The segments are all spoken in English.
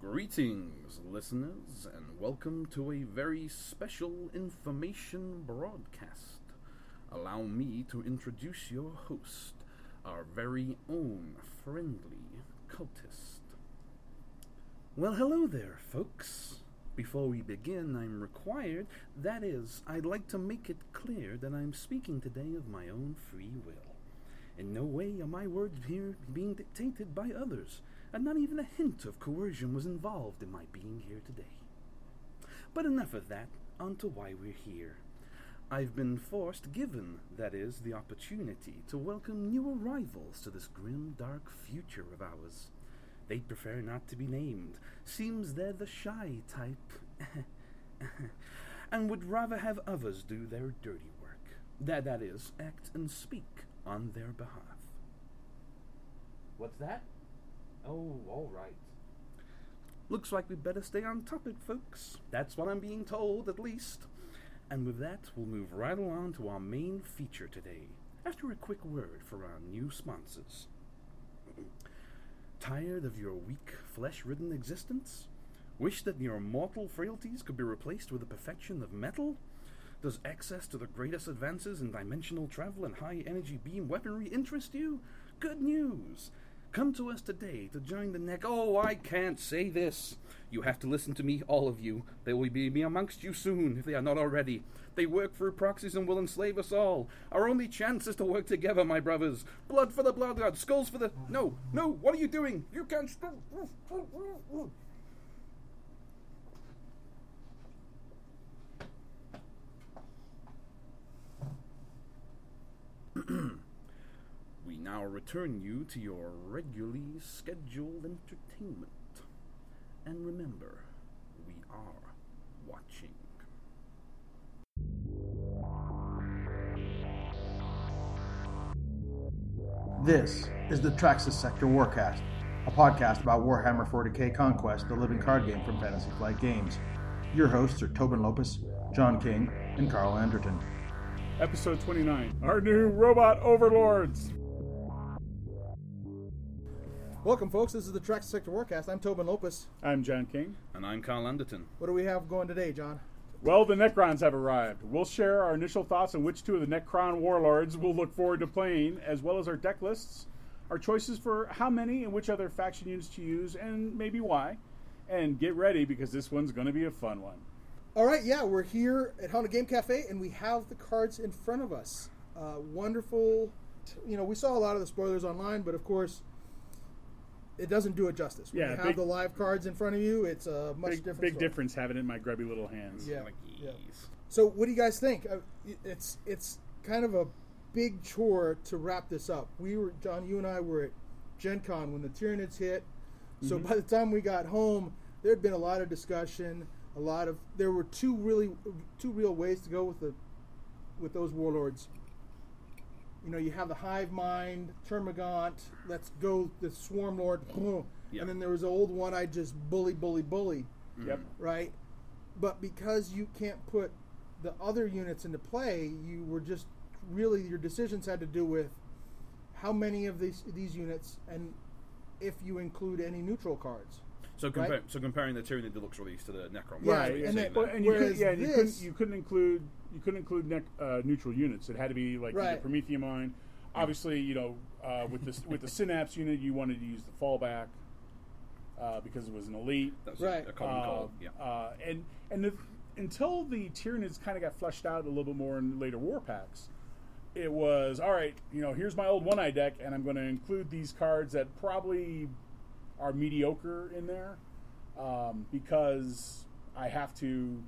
Greetings, listeners, and welcome to a very special information broadcast. Allow me to introduce your host, our very own friendly cultist. Well, hello there, folks. Before we begin, I'm required, that is, I'd like to make it clear that I'm speaking today of my own free will. In no way are my words here being dictated by others, and not even a hint of coercion was involved in my being here today. But enough of that, on to why we're here. I've been forced, given, that is, the opportunity to welcome new arrivals to this grim, dark future of ours. They prefer not to be named. Seems they're the shy type, and would rather have others do their dirty work. That is, act and speak on their behalf. What's that? Oh, all right. Looks like we better stay on topic, folks. That's what I'm being told, at least. And with that, we'll move right along to our main feature today, after a quick word for our new sponsors. Tired of your weak, flesh-ridden existence? Wish that your mortal frailties could be replaced with the perfection of metal? Does access to the greatest advances in dimensional travel and high-energy beam weaponry interest you? Good news! Come to us today to join the Oh, I can't say this! You have to listen to me, all of you. They will be amongst you soon, if they are not already. They work through proxies and will enslave us all. Our only chance is to work together, my brothers. Blood for the Bloodguard, skulls for the... No, what are you doing? You can't... We now return you to your regularly scheduled entertainment. And remember, we are watching. This is the Traxxas Sector Warcast, a podcast about Warhammer 40k Conquest, the living card game from Fantasy Flight Games. Your hosts are Tobin Lopez, John King, and Carl Anderton. Episode 29, Our New Robot Overlords! Welcome, folks. This is the Traxxas Sector Warcast. I'm Tobin Lopez. I'm John King. And I'm Carl Anderton. What do we have going today, John? Well, the Necrons have arrived. We'll share our initial thoughts on which two of the Necron Warlords we'll look forward to playing, as well as our deck lists, our choices for how many and which other faction units to use, and maybe why. And get ready, because this one's going to be a fun one. All right, yeah, we're here at Honda Game Cafe, and we have the cards in front of us. Wonderful. We saw a lot of the spoilers online, but of course... it doesn't do it justice. When you have the live cards in front of you, it's a much different big story. Difference having it in my grubby little hands. Yeah. So what do you guys think? It's kind of a big chore to wrap this up. John, you and I were at Gen Con when the Tyranids hit. So by the time we got home, there had been a lot of discussion, there were two real ways to go with those warlords. You have the Hive Mind, Termagant, let's go, the Swarm Lord, and then there was the old one I just bully. Yep. Right? But because you can't put the other units into play, your decisions had to do with how many of these units, and if you include any neutral cards. So, comparing the Tyranid Deluxe release to the Necron, you couldn't include neutral units. It had to be like the Prometheum mine. Obviously, with the Synapse unit, you wanted to use the Fallback because it was an elite. That's a common call. Until the Tyranids kind of got fleshed out a little bit more in later war packs, it was all right. Here's my old one-eye deck, and I'm going to include these cards that probably are mediocre in there because I have to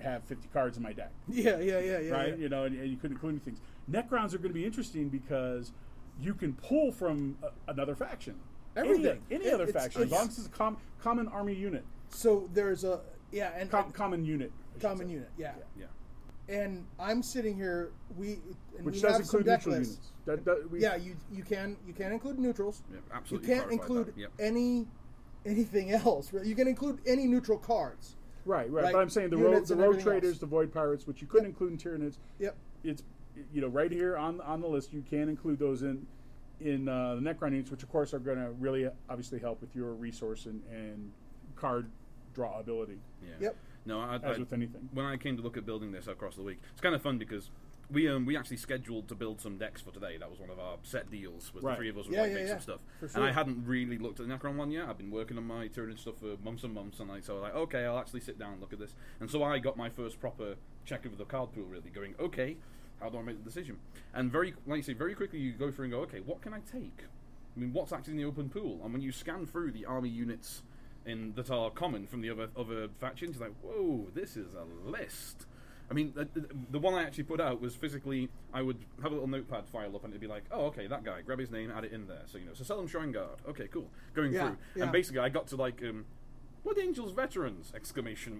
have 50 cards in my deck. Yeah. Right? Yeah. And you couldn't include any things. Necrons are going to be interesting because you can pull from another faction. Everything. Any other faction. As long as it's a common army unit. So there's a... Yeah, and... common unit. Common unit, yeah. And I'm sitting here... Which does include neutral units. You can include neutrals. Yeah, absolutely. You can't include anything else. You can include any neutral cards. Right. But I'm saying the Rogue Traders, the Void Pirates, which you couldn't include in Tyranids. Yep. It's... right here on the list, you can include those in the Necron units, which of course are going to really obviously help with your resource and card draw ability. Yeah. Yep. No, as with anything. When I came to look at building this across the week, it's kind of fun because we actually scheduled to build some decks for today. That was one of our set deals. The three of us would make some stuff. Sure. And I hadn't really looked at the Necron one yet. I've been working on my Tyranid stuff for months and months, so I was like, okay, I'll actually sit down and look at this. And so I got my first proper check of the card pool, really, going, okay, how do I make the decision? And very quickly you go through and go, okay, what can I take? I mean, what's actually in the open pool? And when you scan through the army units that are common from the other factions, you're like, whoa, this is a list. I mean, the one I actually put out was physically, I would have a little notepad file up and it'd be like, oh, okay, that guy, grab his name, add it in there. So, Sasellum Shrine Guard, okay, cool, going through. Yeah. And basically I got to like... Blood Angels Veterans! ! Carrying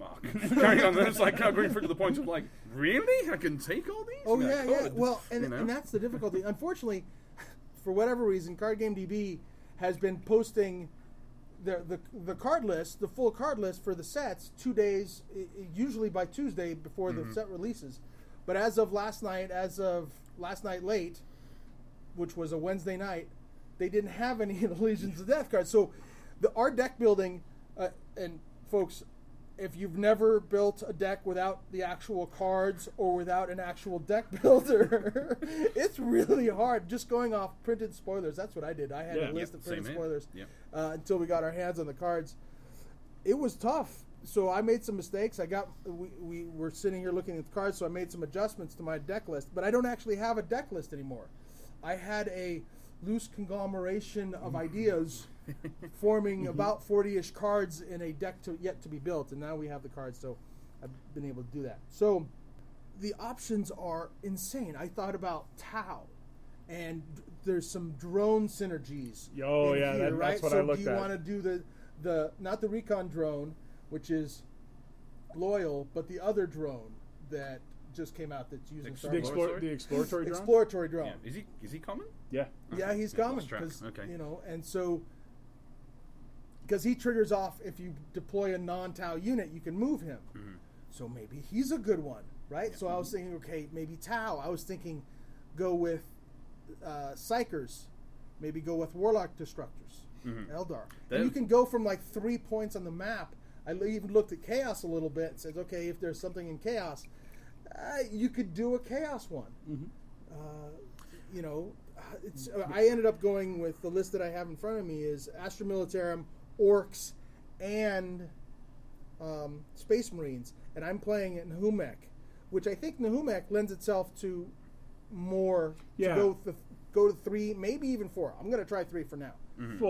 on, it's like going through to the point of like, really? I can take all these? Oh yeah, yeah. Well, and that's the difficulty. Unfortunately, for whatever reason, Card Game DB has been posting the card list, the full card list for the sets, 2 days, usually by Tuesday before the set releases. But as of last night late, which was a Wednesday night, they didn't have any of the Legions of Death cards. So, our deck building. And folks, if you've never built a deck without the actual cards or without an actual deck builder, it's really hard. Just going off printed spoilers, that's what I did. I had a list of printed spoilers until we got our hands on the cards. It was tough, so I made some mistakes. We were sitting here looking at the cards, so I made some adjustments to my deck list. But I don't actually have a deck list anymore. I had a loose conglomeration of ideas forming about 40-ish cards in a deck yet to be built, and now we have the cards, so I've been able to do that. So the options are insane. I thought about Tau, and there's some drone synergies. Oh yeah, here, that's what I looked at. So do you want to do the not the recon drone, which is loyal, but the other drone that just came out that's using the exploratory drone. Exploratory drone. Yeah. Is he common? Yeah. Yeah, he's common because because he triggers off if you deploy a non-Tau unit, you can move him. Mm-hmm. So maybe he's a good one, right? Yeah. So I was thinking, okay, maybe Tau. I was thinking go with Psykers. Maybe go with Warlock Destructors, Eldar. And you can go from like 3 points on the map. I even looked at Chaos a little bit and said, okay, if there's something in Chaos, you could do a Chaos one. Mm-hmm. I ended up going with the list that I have in front of me is Astra Militarum, Orcs, and Space Marines, and I'm playing at Nahumek, which I think Nahumek lends itself to more to go to 3, maybe even 4. I'm going to try 3 for now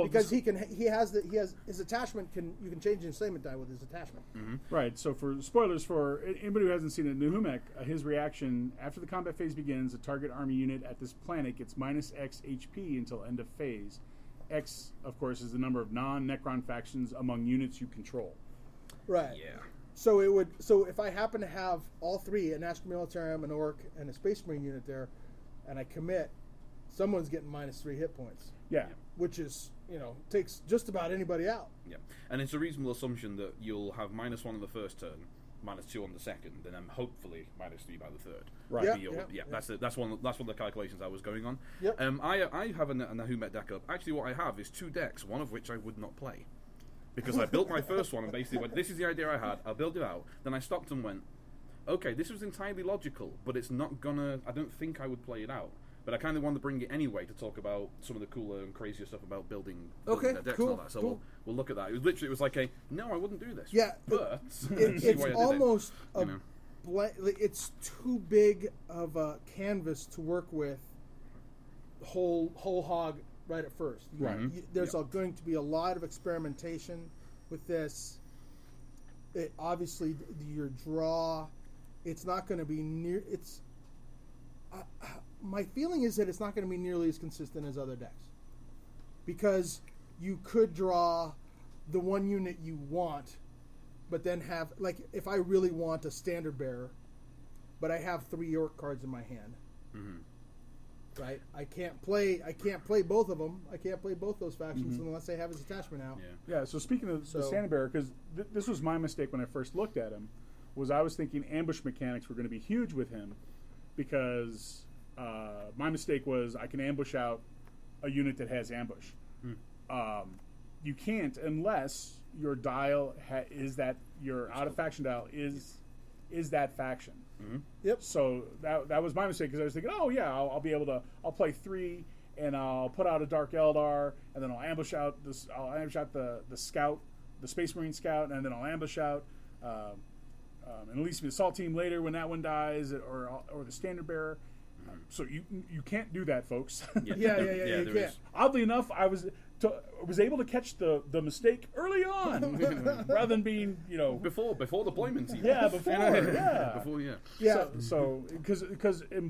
because his attachment you can change the enslavement die with his attachment. Mm-hmm. Right. So for spoilers for anybody who hasn't seen it, Nahumek, his reaction after the combat phase begins, the target army unit at this planet gets -X HP until end of phase. X, of course, is the number of non-Necron factions among units you control. Right. Yeah. So it would. So if I happen to have all 3, an Astra Militarum, an Orc, and a Space Marine unit there, and I commit, someone's getting -3 hit points. Yeah. Which is, takes just about anybody out. Yeah. And it's a reasonable assumption that you'll have -1 in the first turn, -2 on the second, and then hopefully -3 by the third. Right. That's one of the calculations I was going on. Yep. I have a Nahumek deck up. Actually, what I have is 2 decks, one of which I would not play. Because I built my first one and basically went, this is the idea I had, I'll build it out. Then I stopped and went, okay, this was entirely logical, but it's not gonna, I don't think I would play it out. But I kind of wanted to bring it anyway to talk about some of the cooler and crazier stuff about building their decks and all that. So we'll look at that. It was literally, it was like a, no, I wouldn't do this. Yeah, but it's almost, it's too big of a canvas to work with whole hog right at first. Right. Mm-hmm. There's going to be a lot of experimentation with this. It obviously, your draw, it's not going to be near, it's... my feeling is that it's not going to be nearly as consistent as other decks, because you could draw the one unit you want, but then have, like, if I really want a standard bearer, but I have 3 York cards in my hand, mm-hmm. right? I can't play both of them. I can't play both those factions mm-hmm. unless I have his attachment out. Yeah. So speaking of the standard bearer, because this was my mistake when I first looked at him, was I was thinking ambush mechanics were going to be huge with him, because. My mistake was I can ambush out a unit that has ambush. You can't unless your dial is that your out of faction dial is that faction. Mm-hmm. Yep. So that was my mistake, because I was thinking, oh yeah, I'll be able to. I'll play 3 and I'll put out a Dark Eldar, and then I'll ambush out this. I'll ambush out the scout, the Space Marine scout, and then I'll ambush out. And at least the assault team later when that one dies, or the standard bearer. So you can't do that, folks. You can't. Oddly enough, I was able to catch the mistake early on, rather than being before deployments. Even. Yeah, before. So because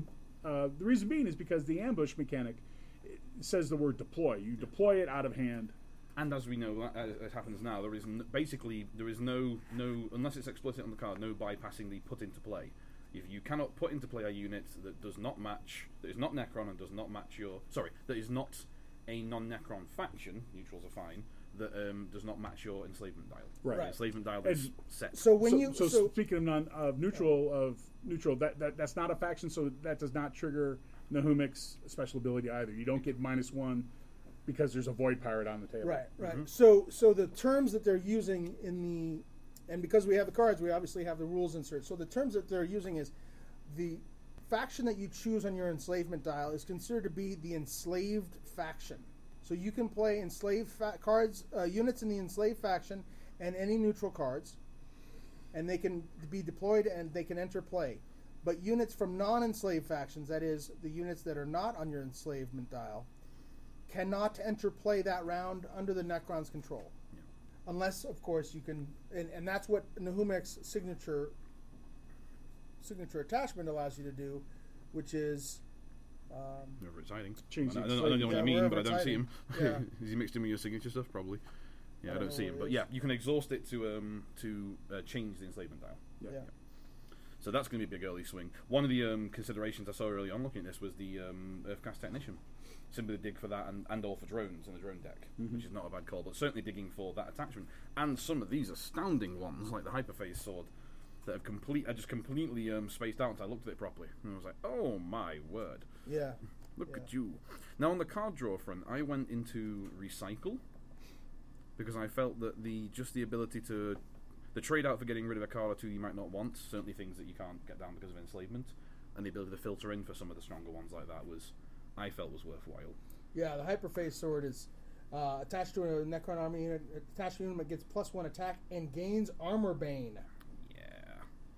the reason being is because the ambush mechanic says the word deploy. You deploy it out of hand. And as we know, as happens now, there is no unless it's explicit on the card, no bypassing the put into play. If you cannot put into play a unit that does not match, that is not Necron and does not match your... Sorry, that is not a non-Necron faction, neutrals are fine, that does not match your enslavement dial. Right. Enslavement dial is set. So speaking of neutral, that's not a faction, so that does not trigger Nahumek's special ability either. You don't get -1 because there's a Void Pirate on the table. Right. Mm-hmm. So the terms that they're using in the... And because we have the cards, we obviously have the rules inserted. So the terms that they're using is the faction that you choose on your enslavement dial is considered to be the enslaved faction. So you can play enslaved cards, units in the enslaved faction, and any neutral cards, and they can be deployed and they can enter play. But units from non-enslaved factions, that is, the units that are not on your enslavement dial, cannot enter play that round under the Necron's control. Unless, of course, you can... And that's what Nahumek's signature attachment allows you to do, which is... Wherever it's hiding. I don't know what you mean, but I don't see him. Yeah. Is he mixed in with your signature stuff? Probably. Yeah, I don't see him. But yeah, you can exhaust it to change the enslavement dial. Yeah. So that's going to be a big early swing. One of the considerations I saw early on looking at this was the Earthcast Technician. Simply dig for that and all for drones in the drone deck, mm-hmm. which is not a bad call, but certainly digging for that attachment. And some of these astounding ones, like the Hyperphase Sword, that have completely spaced out until I looked at it properly. And I was like, oh my word. Yeah. Look at you. Now on the card draw front, I went into Recycle, because I felt that the ability to... The trade out for getting rid of a card or two you might not want, certainly things that you can't get down because of enslavement, and the ability to filter in for some of the stronger ones like that I felt was worthwhile. Yeah, the Hyperphase Sword is attached to a Necron army unit. Attached to a unit that gets +1 attack and gains Armor Bane. Yeah.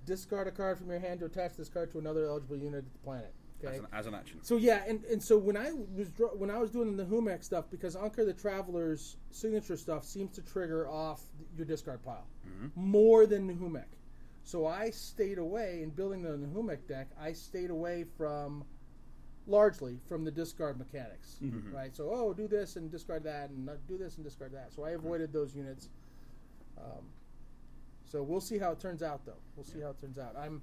Discard a card from your hand to attach this card to another eligible unit at the planet. Okay. As an action. So yeah, and so when I was doing the Nahumek stuff, because Anker the Traveler's signature stuff seems to trigger off your discard pile mm-hmm. more than Nahumek. So I stayed away in building the Nahumek deck. I stayed away largely from the discard mechanics, mm-hmm. right? So, do this and discard that, and do this and discard that. So I avoided those units. So we'll see how it turns out, though. I'm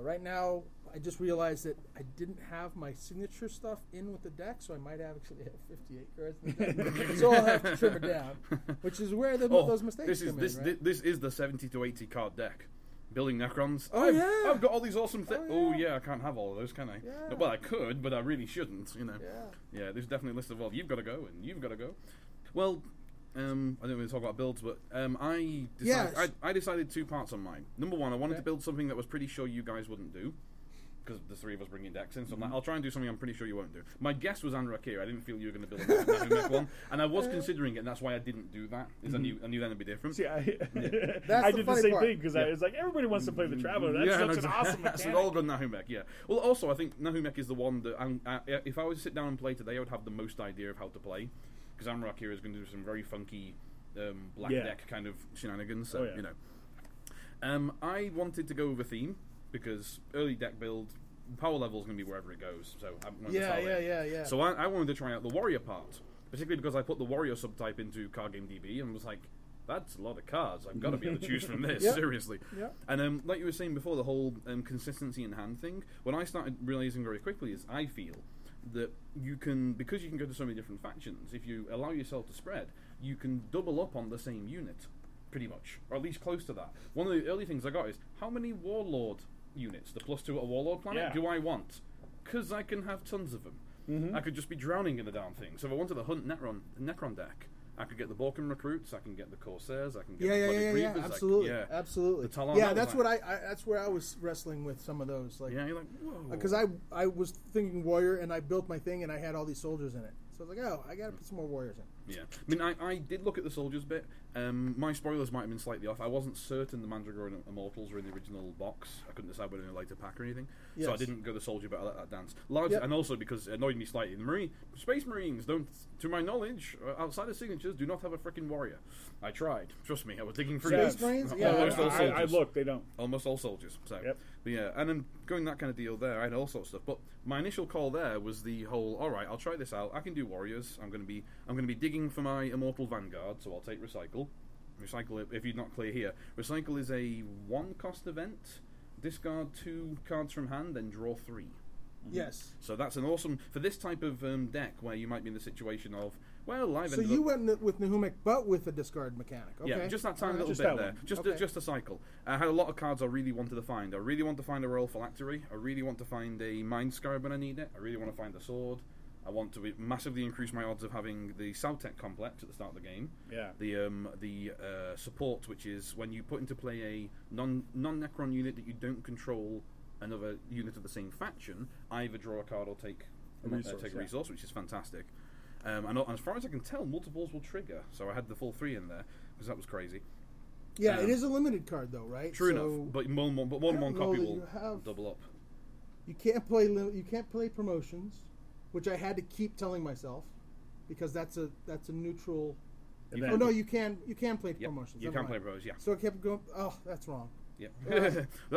Right now, I just realized that I didn't have my signature stuff in with the deck, so I might actually have 58 cards in the deck. So I'll have to trim it down, which is where those mistakes come in, right? This is the 70 to 80 card deck. Building Necrons. Oh, yeah. I've got all these awesome things. Oh, yeah. I can't have all of those, can I? Yeah. No, well, I could, but I really shouldn't, you know. Yeah, there's definitely a list of, well, you've got to go, and you've got to go. Well, I don't want to talk about builds, but I decided two parts on mine. Number one, I wanted to build something that was pretty sure you guys wouldn't do, because the three of us bringing decks in, so I'll try and do something I'm pretty sure you won't do. My guess was Anrakyr. I didn't feel you were going to build a Nahumek one, and I was considering it, and that's why I didn't do that, is I knew that would be different. See, I did the same thing, because I was like, everybody wants to play the Traveler, that's such an awesome mechanic. So it all got Nahumek, Well, also, I think Nahumek is the one that, if I was to sit down and play today, I would have the most idea of how to play, because Anrakyr is going to do some very funky black deck kind of shenanigans, so, you know. I wanted to go with a theme, because early deck build, power level is going to be wherever it goes. So So I wanted to try out the warrior part, particularly because I put the warrior subtype into Card Game DB and was like, that's a lot of cards. I've got to be able to choose from this, seriously. And like you were saying before, the whole consistency in hand thing, what I started realizing very quickly is I feel that you can, because you can go to so many different factions, if you allow yourself to spread, you can double up on the same unit, pretty much, or at least close to that. One of the early things I got is, how many warlord units, the +2 at a warlord planet, do I want? Because I can have tons of them. I could just be drowning in the damn thing. So if I wanted to hunt Necron deck, I could get the Balkan recruits, I can get the Corsairs, I can get the Bloody Reapers. Absolutely. The Talon that's where I was wrestling with some of those. Like, you're like, whoa. Because I was thinking warrior, and I built my thing, and I had all these soldiers in it. So I was like, I got to put some more warriors in. Yeah. I mean, I did look at the soldiers bit. My spoilers might have been slightly off. I wasn't certain the Mandragora and Immortals were in the original box. I couldn't decide whether in a later pack or anything. Yes. So I didn't go the soldier, but I let that dance. Largely, and also because it annoyed me slightly. The Space Marines don't, to my knowledge, outside of signatures, do not have a freaking warrior. I tried. Trust me, I was digging through Space Marines? Almost all soldiers. I looked, they don't. Almost all soldiers. So. Yep. But and then going that kind of deal there, I had all sorts of stuff. But my initial call there was the whole, all right, I'll try this out. I can do warriors. I'm going to be digging for my Immortal Vanguard, so I'll take Recycle. Recycle, if you're not clear here, Recycle is a 1-cost event. Discard 2 cards from hand, then draw 3. Yes. So that's an awesome, for this type of deck where you might be in the situation of, well, I've ended up... So you went with Nahumek, but with a discard mechanic, okay. Yeah, just that tiny little bit there. Just a cycle. I had a lot of cards I really wanted to find. I really want to find a Royal Phylactery. I really want to find a Mind Scarab when I need it. I really want to find a sword. I want to massively increase my odds of having the Sautec complex at the start of the game. Yeah. The support, which is when you put into play a non-Necron unit that you don't control another unit of the same faction, either draw a card or take a resource, which is fantastic. And as far as I can tell, multiples will trigger. So I had the full 3 in there, because that was crazy. Yeah, it is a limited card, though, right? True enough, but more than one copy will double up. You can't play promotions, which I had to keep telling myself, because that's a neutral. Oh no, you can play promotions. You can play promotions. Yeah. So I kept going. Oh, that's wrong. Yeah.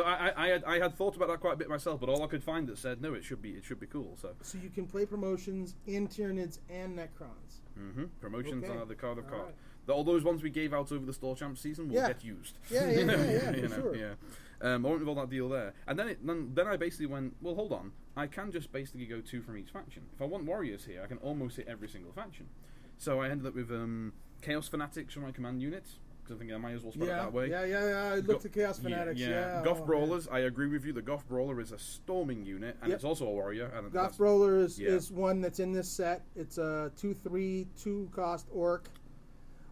I had thought about that quite a bit myself, but all I could find that said no, it should be cool. So you can play promotions in Tyranids and Necrons. Mm-hmm. Promotions are the card of card. Right. All those ones we gave out over the Store Champ season will get used. Sure. Yeah. I won't involve that deal there. And then I basically went, well, hold on. I can just basically go 2 from each faction. If I want warriors here, I can almost hit every single faction. So I ended up with Chaos Fanatics for my command unit, because I think I might as well spell it that way. Yeah. I looked at Chaos Fanatics, Goff Brawlers, I agree with you. The Goff Brawler is a storming unit, and it's also a warrior. And Goff Brawler is one that's in this set. It's a 2/3, 2-cost orc.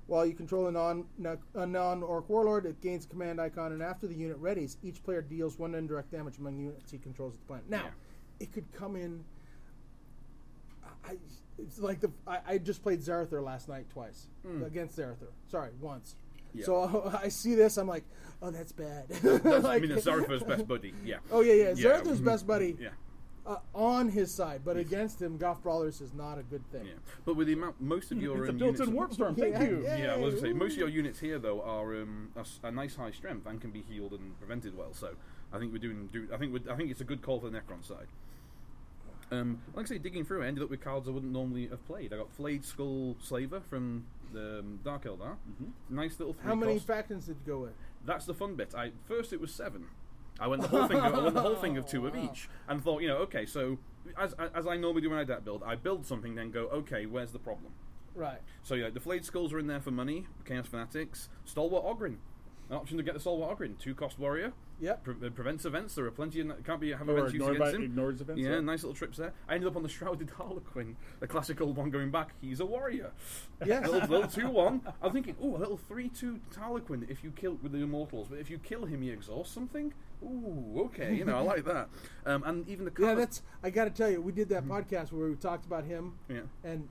While you control a non-orc warlord, it gains a command icon, and after the unit readies, each player deals 1 indirect damage among units he controls at the planet. Now, it could come in... I just played Zarathur last night twice. Against Zarathur. Sorry, once. Yeah. So I see this, I'm like, oh, that's bad. That's Zarathur's best buddy, Oh, yeah. Zarathur's best buddy. Yeah. On his side, but against him, Goff Brawlers is not a good thing. Yeah. But with the amount, most of your it's a built-in warp storm. Thank you. Yeah, I was going to say most of your units here though are a nice high strength and can be healed and prevented well. So I think we're doing. I think it's a good call for the Necron side. Like I say, digging through, I ended up with cards I wouldn't normally have played. I got Flayed Skull Slaver from the Dark Eldar. Nice little. How many factions did you go with? That's the fun bit. First it was 7. I went the whole thing. I went the whole thing of two of each, and thought, you know, okay, so as I normally do when I deck build, I build something, then go, okay, where's the problem? Right. So yeah, the Flayed Skulls are in there for money. Chaos Fanatics, Stalwart Ogryn, an option to get the Stalwart Ogryn, 2-cost warrior. Yeah. Prevents events. There are plenty. Can't be have events used against him. Ignores events. Yeah, nice little trips there. I ended up on the Shrouded Harlequin, the classical one going back. He's a warrior. Yeah. little 2/1. I'm thinking, ooh, a little 3/2 Harlequin. If you kill with the Immortals, but if you kill him, you exhaust something. Ooh, okay. You know, I like that. And even the that's. I got to tell you, we did that podcast where we talked about him. Yeah. And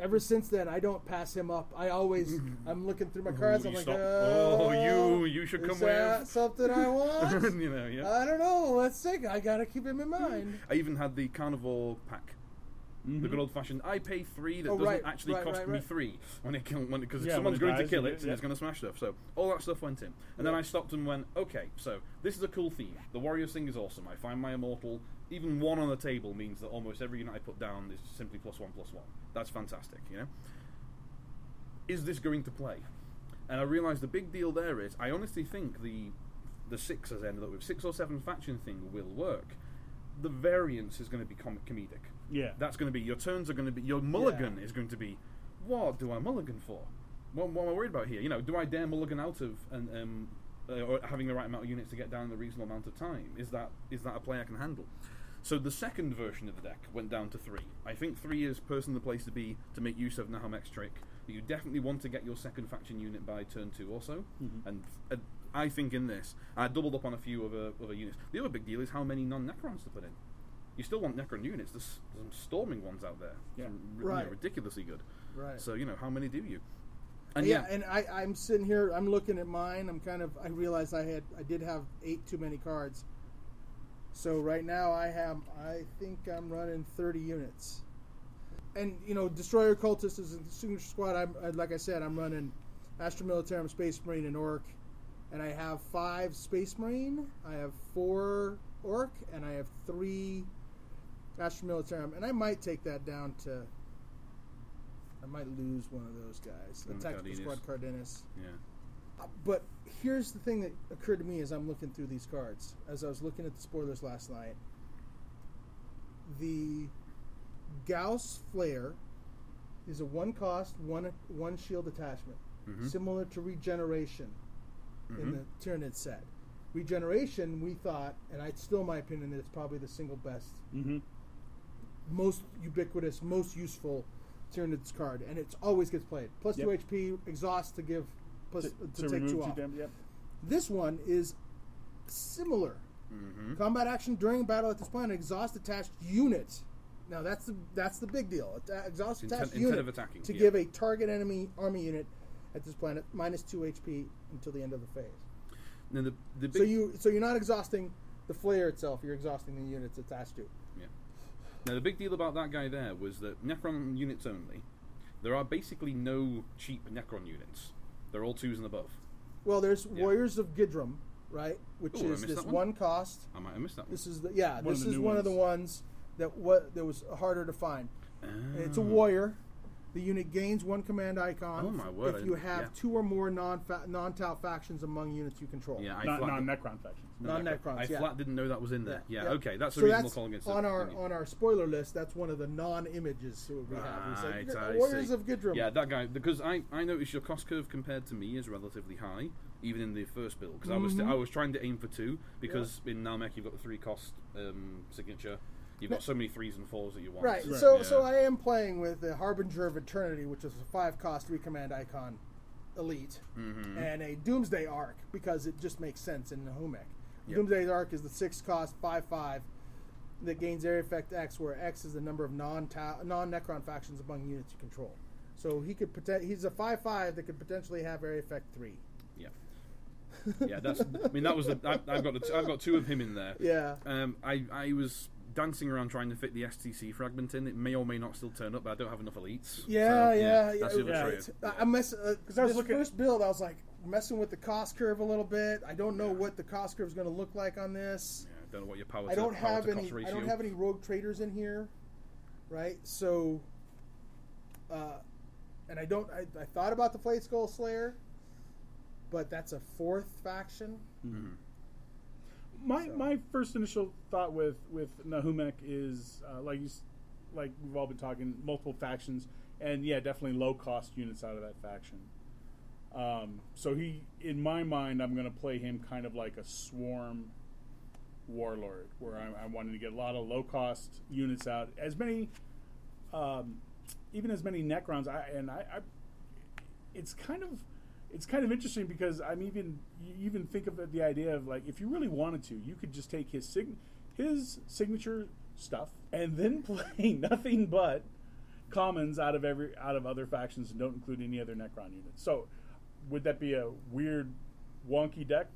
ever since then, I don't pass him up. I always I'm looking through my cards. I'm like, you should come with something I want. You know, yeah. I don't know. Let's think. I gotta keep him in mind. I even had the Carnivore pack, the good old-fashioned. I pay 3 that doesn't actually cost me 3 because someone's going to kill it and it's going to smash stuff. So all that stuff went in, and then I stopped and went, okay. So this is a cool theme. The Warriors thing is awesome. I find my Immortal. Even one on the table means that almost every unit I put down is simply +1/+1. That's fantastic. You know, is this going to play? And I realised the big deal there is I honestly think the 6 has ended up with 6 or 7 faction thing will work. The variance is going to be comedic. Yeah, that's going to be your turns are going to be your mulligan is going to be. What do I mulligan for? What am I worried about here? You know, do I dare mulligan out of or having the right amount of units to get down in a reasonable amount of time? Is that a play I can handle? So the second version of the deck went down to 3. I think 3 is personally the place to be to make use of Nahumek's trick. You definitely want to get your second faction unit by turn 2 or so, and. I think in this, I doubled up on a few other units. The other big deal is how many non-Necrons to put in. You still want Necron units. There's some storming ones out there. Yeah, you know, ridiculously good. Right. So you know, how many do you? And and I'm sitting here. I'm looking at mine. I realized I did have 8 too many cards. So right now I think I'm running 30 units. And you know, Destroyer Cultists is in the signature squad. I'm running Astra Militarum, Space Marine, and Orc. And I have 5 Space Marine, I have 4 Orc, and I have 3 Astra Militarum. And I might take that down to... I might lose one of those guys. The Tactical Squad Cardenas. Yeah. But here's the thing that occurred to me as I'm looking through these cards. As I was looking at the spoilers last night. The Gauss Flare is a 1-cost, one shield attachment. Similar to Regeneration. In the Tyranid set. Regeneration, we thought, and it's still my opinion that it's probably the single best, most ubiquitous, most useful Tyranid's card, and it always gets played. Plus 2 HP, exhaust to give, plus to take 2 off. This one is similar. Combat action during battle at this point, an exhaust attached unit. Now that's the big deal. Exhaust attached unit to give a target enemy army unit at this planet, minus 2 HP until the end of the phase. Now you're not exhausting the flare itself, you're exhausting the units attached to it. Yeah. Now the big deal about that guy there was that Necron units only. There are basically no cheap Necron units. They're all 2s and above. Well, there's Warriors of Gidrum, right? Which is this one cost. I might have missed that one. This is one of the ones that was harder to find. Oh. It's a warrior. The unit gains 1 command icon if you have 2 or more non-Tau factions among units you control. Yeah, non-Necron factions. Non-Necrons, I flat didn't know that was in there. Yeah, okay, that's a reasonable call against on our spoiler list, that's one of the non-images we have. We said, Warriors of Gidrum. Yeah, that guy, because I noticed your cost curve compared to me is relatively high, even in the first build, because I was trying to aim for 2, because in Namek you've got the 3-cost signature. You've got so many 3s and 4s that you want. Right. So I am playing with the Harbinger of Eternity, which is a 5-cost 3-command icon elite, and a Doomsday Arc, because it just makes sense in Nahumek. Yep. Doomsday Arc is the 6-cost 5/5 that gains area effect X, where X is the number of non-Necron factions among units you control. So he's a 5/5 that could potentially have area effect 3. Yeah. Yeah. I've got 2 of him in there. Yeah. I was dancing around trying to fit the STC fragment in. It may or may not still turn up, but I don't have enough elites. That's the other trade. First build, I was like messing with the cost curve a little bit. I don't know what the cost curve is going to look like on this. Yeah, I don't know what your power to cost ratio. I don't have any rogue traders in here, right? So, and I don't. I thought about the Flayed Skull Slayer, but that's a 4th faction. My first initial thought with Nahumek is like we've all been talking, multiple factions, and yeah, definitely low cost units out of that faction. So he, in my mind, I'm going to play him kind of like a swarm warlord, where I wanted to get a lot of low cost units out, as many, even as many Necrons. It's kind of interesting because you even think of the idea of, like, if you really wanted to, you could just take his signature stuff and then play nothing but commons out of other factions and don't include any other Necron units. So would that be a weird, wonky deck?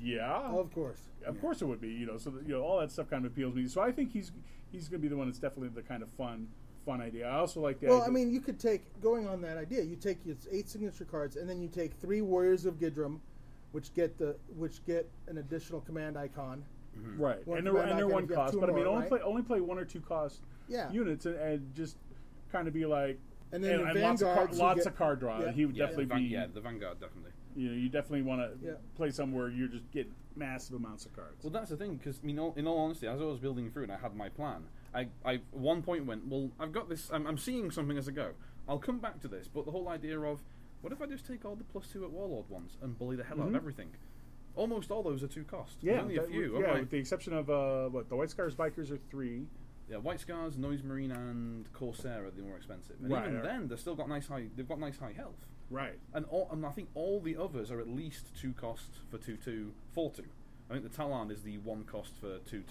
Yeah, oh, of course. Of course it would be. So all that stuff kind of appeals to me. So I think he's going to be the one that's definitely the kind of fun idea. I also like the idea. Well, you could take, going on that idea, you take your 8 signature cards, and then you take 3 Warriors of Gidrum, which get an additional command icon. Mm-hmm. Right, and they're one cost, but only play 1 or 2 cost units, and just kind of be like, and then and lots of card draw. Yeah. He would definitely be the Vanguard, definitely. You definitely want to play somewhere you just get massive amounts of cards. Well, that's the thing, because in all honesty, as I was building through and I had my plan, I at one point went, well, I've got this, I'm seeing something as I go. I'll come back to this, but the whole idea of, what if I just take all the +2 at Warlord ones and bully the hell out of everything? Almost all those are 2 costs. Yeah, only a few. With the exception of, the White Scars Bikers are 3. Yeah, White Scars, Noise Marine, and Corsair are the more expensive. And even then, they've still got nice high health. Right. And I think all the others are at least 2 costs for 2/2, 4/2. I think the Talon is the 1 cost for 2/2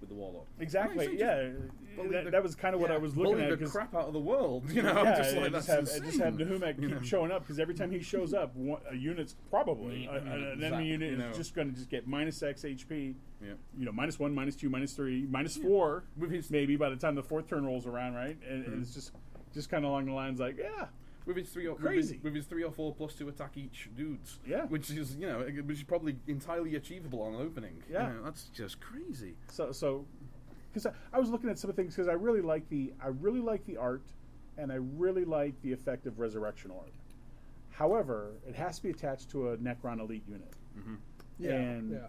with the Warlord. Exactly. That was kind of what I was looking at. Bully the crap out of the world. I just had Nahumek keep showing up, because every time he shows up, a unit's probably an enemy unit is just going to just get -X HP. Yeah. -1, -2, -3, -4. With his maybe by the time the 4th turn rolls around, right? And it's just kind of along the lines like With his 3 or 4 +2 attack each dudes. Yeah. Which is probably entirely achievable on an opening. Yeah. That's just crazy. So, because I was looking at some of the things, because I really like the art, and I really like the effect of Resurrection Orb. However, it has to be attached to a Necron Elite unit. Mm-hmm. Yeah. And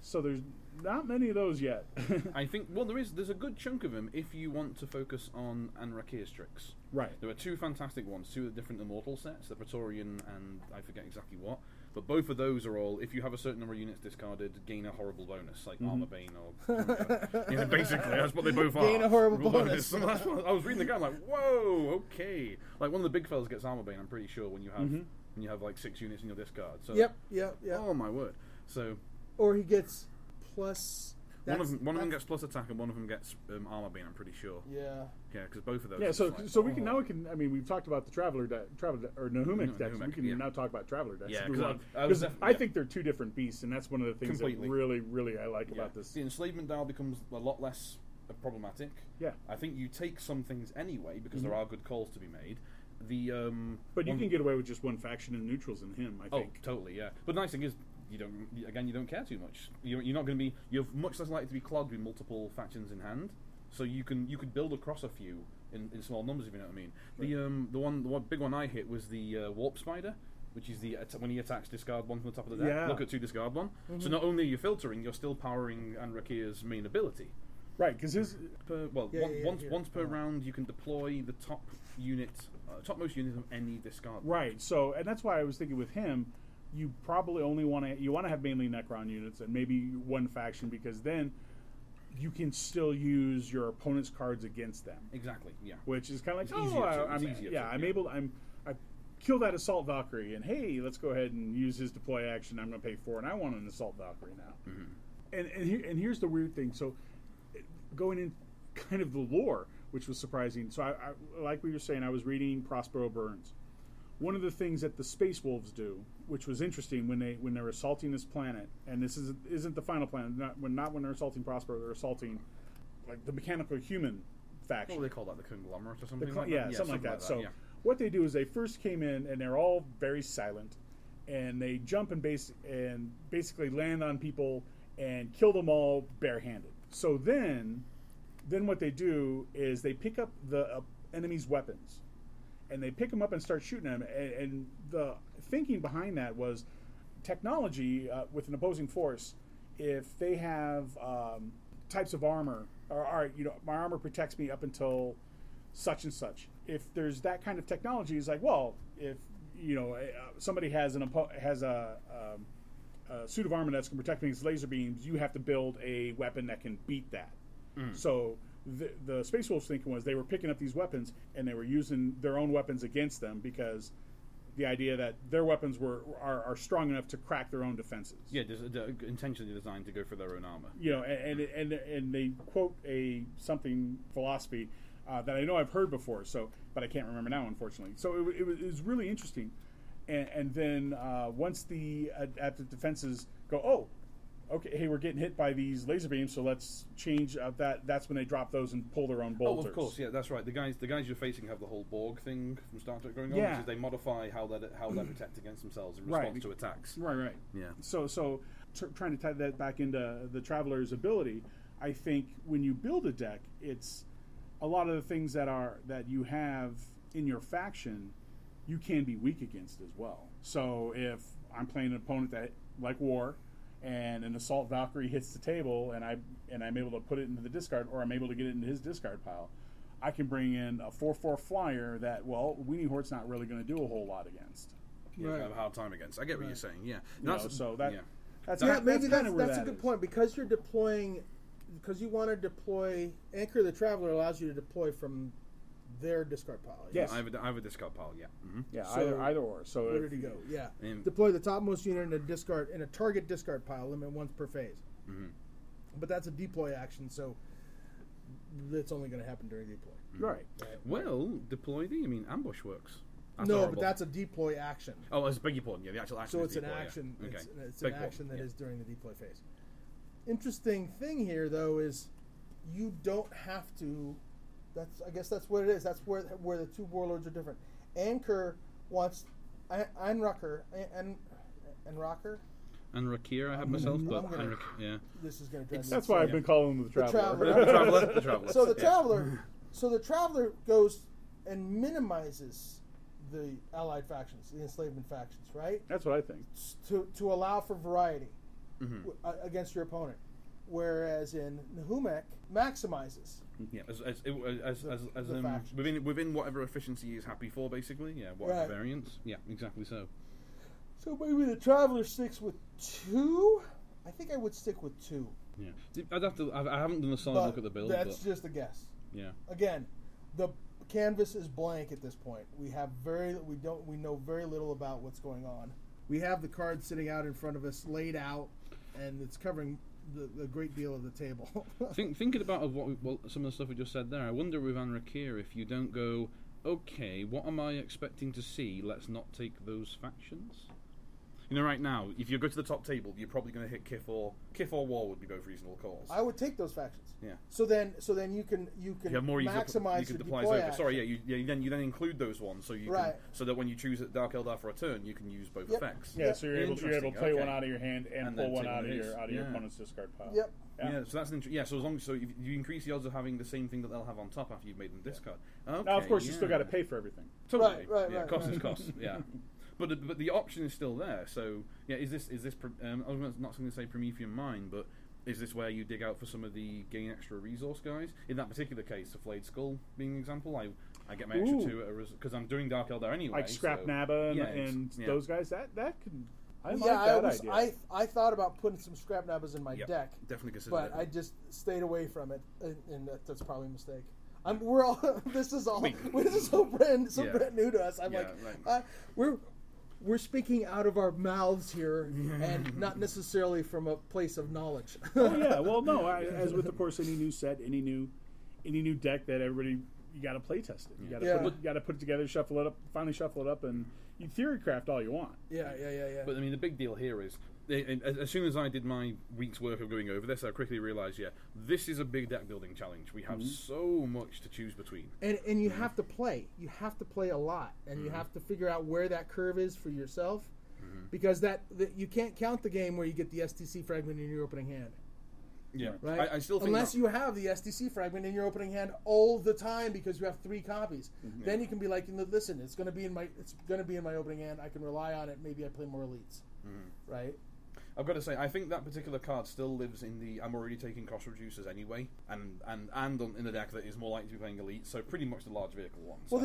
so there's not many of those yet. I think, well, there's a good chunk of them if you want to focus on Anrakyr's tricks. Right. There are 2 fantastic ones, 2 of the different Immortal sets, the Praetorian and I forget exactly what, but both of those are all, if you have a certain number of units discarded, gain a horrible bonus, like Armor Bane or... basically, that's what they both are. Gain a horrible bonus. That's what I was reading the guy, I'm like, whoa, okay. Like, one of the big fellas gets Armor Bane, I'm pretty sure, when you have like 6 units in your discard. So, yep. Oh, my word. So... Or he gets... Plus, one of them gets plus attack, and one of them gets armor beam. I'm pretty sure. Yeah, because both of those. Yeah, so we can now we've talked about the traveler or Nahumek decks. We can now talk about traveler decks. Yeah, because I think they're 2 different beasts, and that's one of the things that really, really I like about this. The enslavement dial becomes a lot less problematic. Yeah, I think you take some things anyway because there are good calls to be made. But you can get away with just 1 faction and neutrals in him. I think. Oh, totally. Yeah, but the nice thing is. You don't care too much. You're not going to be. You're much less likely to be clogged with multiple factions in hand. So you could build across a few in small numbers, if you know what I mean. Right. The one big one I hit was the Warp Spider, which is when he attacks, discard 1 from the top of the deck. Yeah. Look at 2, discard 1. Mm-hmm. So not only are you filtering, you're still powering Anrakyr's main ability. Right, because his once per round you can deploy the topmost unit of any discard. Right. So and that's why I was thinking with him. You probably only want to have mainly Necron units and maybe 1 faction, because then you can still use your opponent's cards against them. Exactly. Yeah. Which is kind of like I kill that Assault Valkyrie and hey, let's go ahead and use his deploy action. I'm going to pay 4 and I want an Assault Valkyrie now. Mm-hmm. And here's the weird thing. So going in kind of the lore, which was surprising. So I like we were saying, I was reading Prospero Burns. One of the things that the Space Wolves do, which was interesting, when they're assaulting this planet, and this isn't the final planet, not when they're assaulting Prospero, they're assaulting like the mechanical human faction. What do they call that? The conglomerate or something like that? Yeah, something like that. So what they do is they first came in and they're all very silent, and they jump and basically land on people and kill them all barehanded. So then what they do is they pick up the enemy's weapons. And they pick them up and start shooting them. And the thinking behind that was technology with an opposing force if they have types of armor, or, all right, you know, my armor protects me up until such and such. If there's that kind of technology, it's like, well, if you know somebody has a suit of armor that's going to protect me against laser beams, you have to build a weapon that can beat that. Mm. So the Space Wolves' thinking was they were picking up these weapons and they were using their own weapons against them, because the idea that their weapons are strong enough to crack their own defenses. Yeah, intentionally designed to go for their own armor. You know, and they quote something philosophy that I know I've heard before, so but I can't remember now, unfortunately. So it was really interesting. And then once the adaptive defenses go, oh, okay, hey, we're getting hit by these laser beams, so let's change that. That's when they drop those and pull their own bolters. Oh, of course, yeah, that's right. The guys you're facing have the whole Borg thing from Star Trek going on, yeah. Which is they modify how they protect against themselves in response to attacks. Right. Yeah. So trying to tie that back into the Traveler's ability, I think when you build a deck, it's a lot of the things that you have in your faction. You can be weak against as well. So if I'm playing an opponent that, like War, and an Assault Valkyrie hits the table, and I'm able to put it into the discard, or I'm able to get it into his discard pile, I can bring in a 4/4 flyer that, well, Weenie Horde's not really going to do a whole lot against. Yeah, right. Have a hard time against. I get what you're saying. Yeah, that's a good point because you're deploying, because you want to deploy. Anchor the Traveler allows you to deploy from their discard pile. Yes. I have a discard pile. Yeah. Mm-hmm. Yeah. So either or. So where did he go? Yeah. Deploy the topmost unit in a target discard pile. Limit once per phase. Mm-hmm. But that's a deploy action, so that's only going to happen during deploy. Mm-hmm. Right. Well, deploy the. I mean, ambush works. That's horrible. But that's a deploy action. Oh, I beg your pardon. Yeah, the actual action. So it's deploy, an action. Yeah. It's, okay. It's an action that is during the deploy phase. Interesting thing here, though, is you don't have to. I guess that's what it is. That's where the two warlords are different. Anchor wants Anrakyr Anrakyr. I have myself, but yeah. This is going to. That's why I've been calling him the traveler. So the traveler goes and minimizes the allied factions, the enslavement factions, right? That's what I think. To allow for variety against your opponent, whereas in Nahumek maximizes. Yeah, as within whatever efficiency he is happy for, basically. Yeah, whatever variance. Yeah, exactly so. So maybe the Traveler sticks with 2. I think I would stick with 2. Yeah, I haven't done a solid look at the build. That's just a guess. Yeah. Again, the canvas is blank at this point. We know very little about what's going on. We have the cards sitting out in front of us, laid out, and it's covering the great deal of the table. Thinking about some of the stuff we just said there, I wonder with Anrakyr if you don't go, okay, what am I expecting to see? Let's not take those factions. You know, right now, if you go to the top table, you're probably going to hit Kif or War would be both reasonable calls. I would take those factions. Yeah. So then you can maximize your deploy action. Sorry, you then include those ones so you can, so that when you choose Dark Eldar for a turn, you can use both effects. Yeah. So you're able to play one out of your hand and pull one out of your opponent's discard pile. Yep. Yeah. So that's so as long as you increase the odds of having the same thing that they'll have on top after you've made them discard. Okay, now, of course, you still got to pay for everything. Totally. Right. Cost is cost. Yeah. But the option is still there. So yeah, is this? I was not going to say Promethean Mine, but is this where you dig out for some of the gain extra resource guys? In that particular case, the Flayed Skull being an example, I get my extra 2 because I'm doing Dark Eldar anyway. Like Scrap Nabba and those guys. I like that idea. I thought about putting some Scrap Nabbas in my deck. Definitely consider that. But I just stayed away from it, and that's probably a mistake. This is all brand new to us. We're speaking out of our mouths here, and not necessarily from a place of knowledge. Oh yeah, well no. As with, of course, any new set, any new deck that everybody, you got to play test it. You got to put it together, finally shuffle it up, and you theory craft all you want. Yeah. But I mean, the big deal here is, as soon as I did my week's work of going over this, I quickly realized, this is a big deck building challenge. We have so much to choose between, and you have to play. You have to play a lot, and you have to figure out where that curve is for yourself, because that you can't count the game where you get the STC fragment in your opening hand. Yeah, right. I still think unless you have the STC fragment in your opening hand all the time because you have 3 copies, then you can be like, listen, it's going to be in my opening hand. I can rely on it. Maybe I play more elites, right? I've got to say, I think that particular card still lives in the I'm already taking cost reducers anyway, and in the deck that is more likely to be playing elite, so pretty much the large vehicle ones. Well,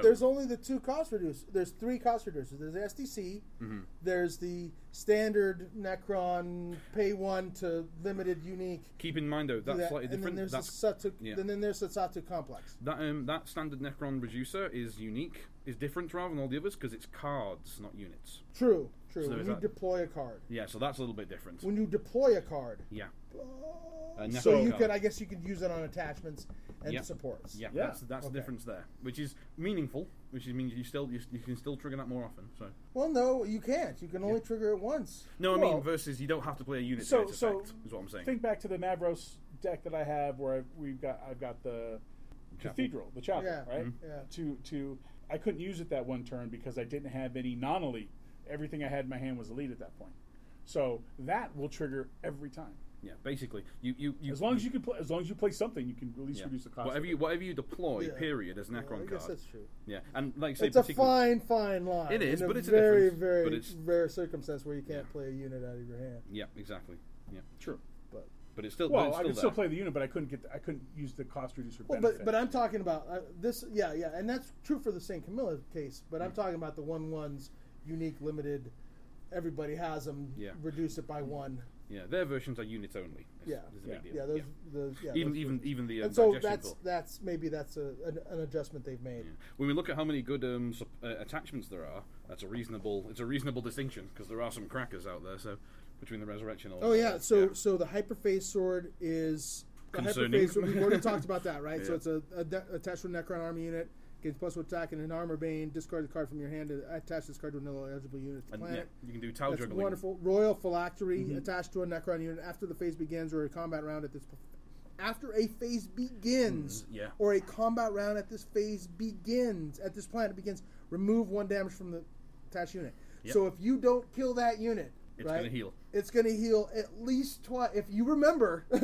there's only the two cost reducers. There's three cost reducers. There's the STC, mm-hmm. There's the standard Necron pay one to limited unique. Keep in mind though, that's slightly different. Then there's the Satsatu complex. That standard Necron reducer is unique. Is different rather than all the others because it's cards, not units. True. So when you deploy a card. Yeah, so that's a little bit different. When you deploy a card. Yeah. So you could use it on attachments and supports. Yeah. That's the difference there, which is meaningful. Which means you can still trigger that more often. So. Well, no, you can't. You can only trigger it once. No, I mean versus you don't have to play a unit. So is what I'm saying. Think back to the Navros deck that I have, where I've got the Chapel. Cathedral, the chapel, right? Mm-hmm. Yeah. I couldn't use it that one turn because I didn't have any non-elite. Everything I had in my hand was elite at that point. So that will trigger every time. Yeah, basically, you as long as you play something, you can at least reduce the cost. Whatever you deploy, period, as an Necron card. That's true. Yeah, and like say, it's a fine line. It is, but it's a very, very rare circumstance where you can't play a unit out of your hand. Yeah, exactly. Yeah, true. But it's still I could still play the unit, but I couldn't use the cost reducer benefit. But I'm talking about this, and that's true for the St. Camilla case. But I'm talking about the 1/1s, unique, limited. Everybody has them. Yeah. Reduce it by one. Yeah, their versions are units only. It's a big deal. That's maybe that's an adjustment they've made. Yeah. When we look at how many good attachments there are, it's a reasonable distinction because there are some crackers out there. So. Between the resurrection. So the Hyperphase Sword is concerning. Hyperphase Sword, we've already talked about that, right? Yeah. So it's attached to a Necron army unit, gains +1 attack and an armor bane. Discard the card from your hand to attach this card to another eligible unit to the planet. Yeah, you can do Tau juggling. That's wonderful. Royal Phylactery, attached to a Necron unit after the phase begins or a combat round at this. After a phase begins, or a combat round at this phase begins at this planet begins, remove 1 damage from the attached unit. Yep. So if you don't kill that unit. It's going to heal. It's going to heal at least twice. If you remember, it's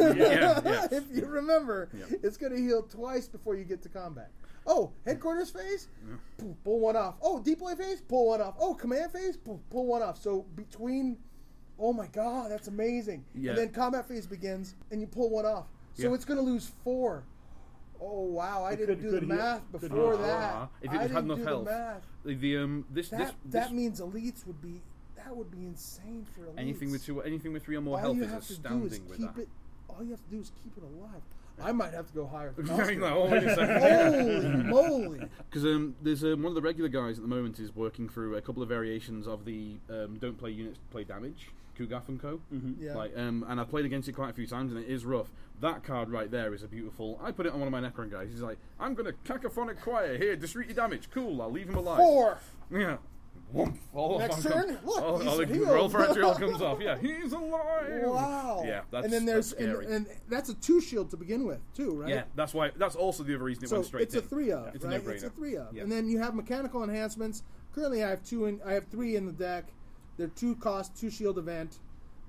going to heal twice before you get to combat. Oh, headquarters phase? Yeah. Poof, pull 1 off. Oh, deploy phase? Pull 1 off. Oh, command phase? Poof, pull 1 off. So between, oh my God, that's amazing. Yeah. And then combat phase begins, and you pull 1 off. So it's going to lose 4. Oh wow! I didn't do the math before that. If it had enough health, that means elites would be. That would be insane for elites. Anything with 3 or more health is astounding with that. All you have to do is keep it alive. I might have to go higher. Holy moly! Because there's one of the regular guys at the moment is working through a couple of variations of the don't play units, play damage, Kugaf and Co. Mm-hmm. Yeah. And I've played against it quite a few times, and it is rough. That card right there is a beautiful... I put it on one of my Necron guys. He's like, I'm going to Cacophonic Choir here, disrupt your damage. Cool, I'll leave him alive. 4! Yeah. Next turn, look, the roll for actual comes off. Yeah, he's alive. Wow. Yeah, that's scary. And that's a 2 shield to begin with, too, right? Yeah, that's why. That's also the other reason it went straight. It's a 3 up. It's a no-brainer. It's a 3 up, and then you have mechanical enhancements. Currently, I have 2 and I have 3 in the deck. They're 2 cost, 2 shield event.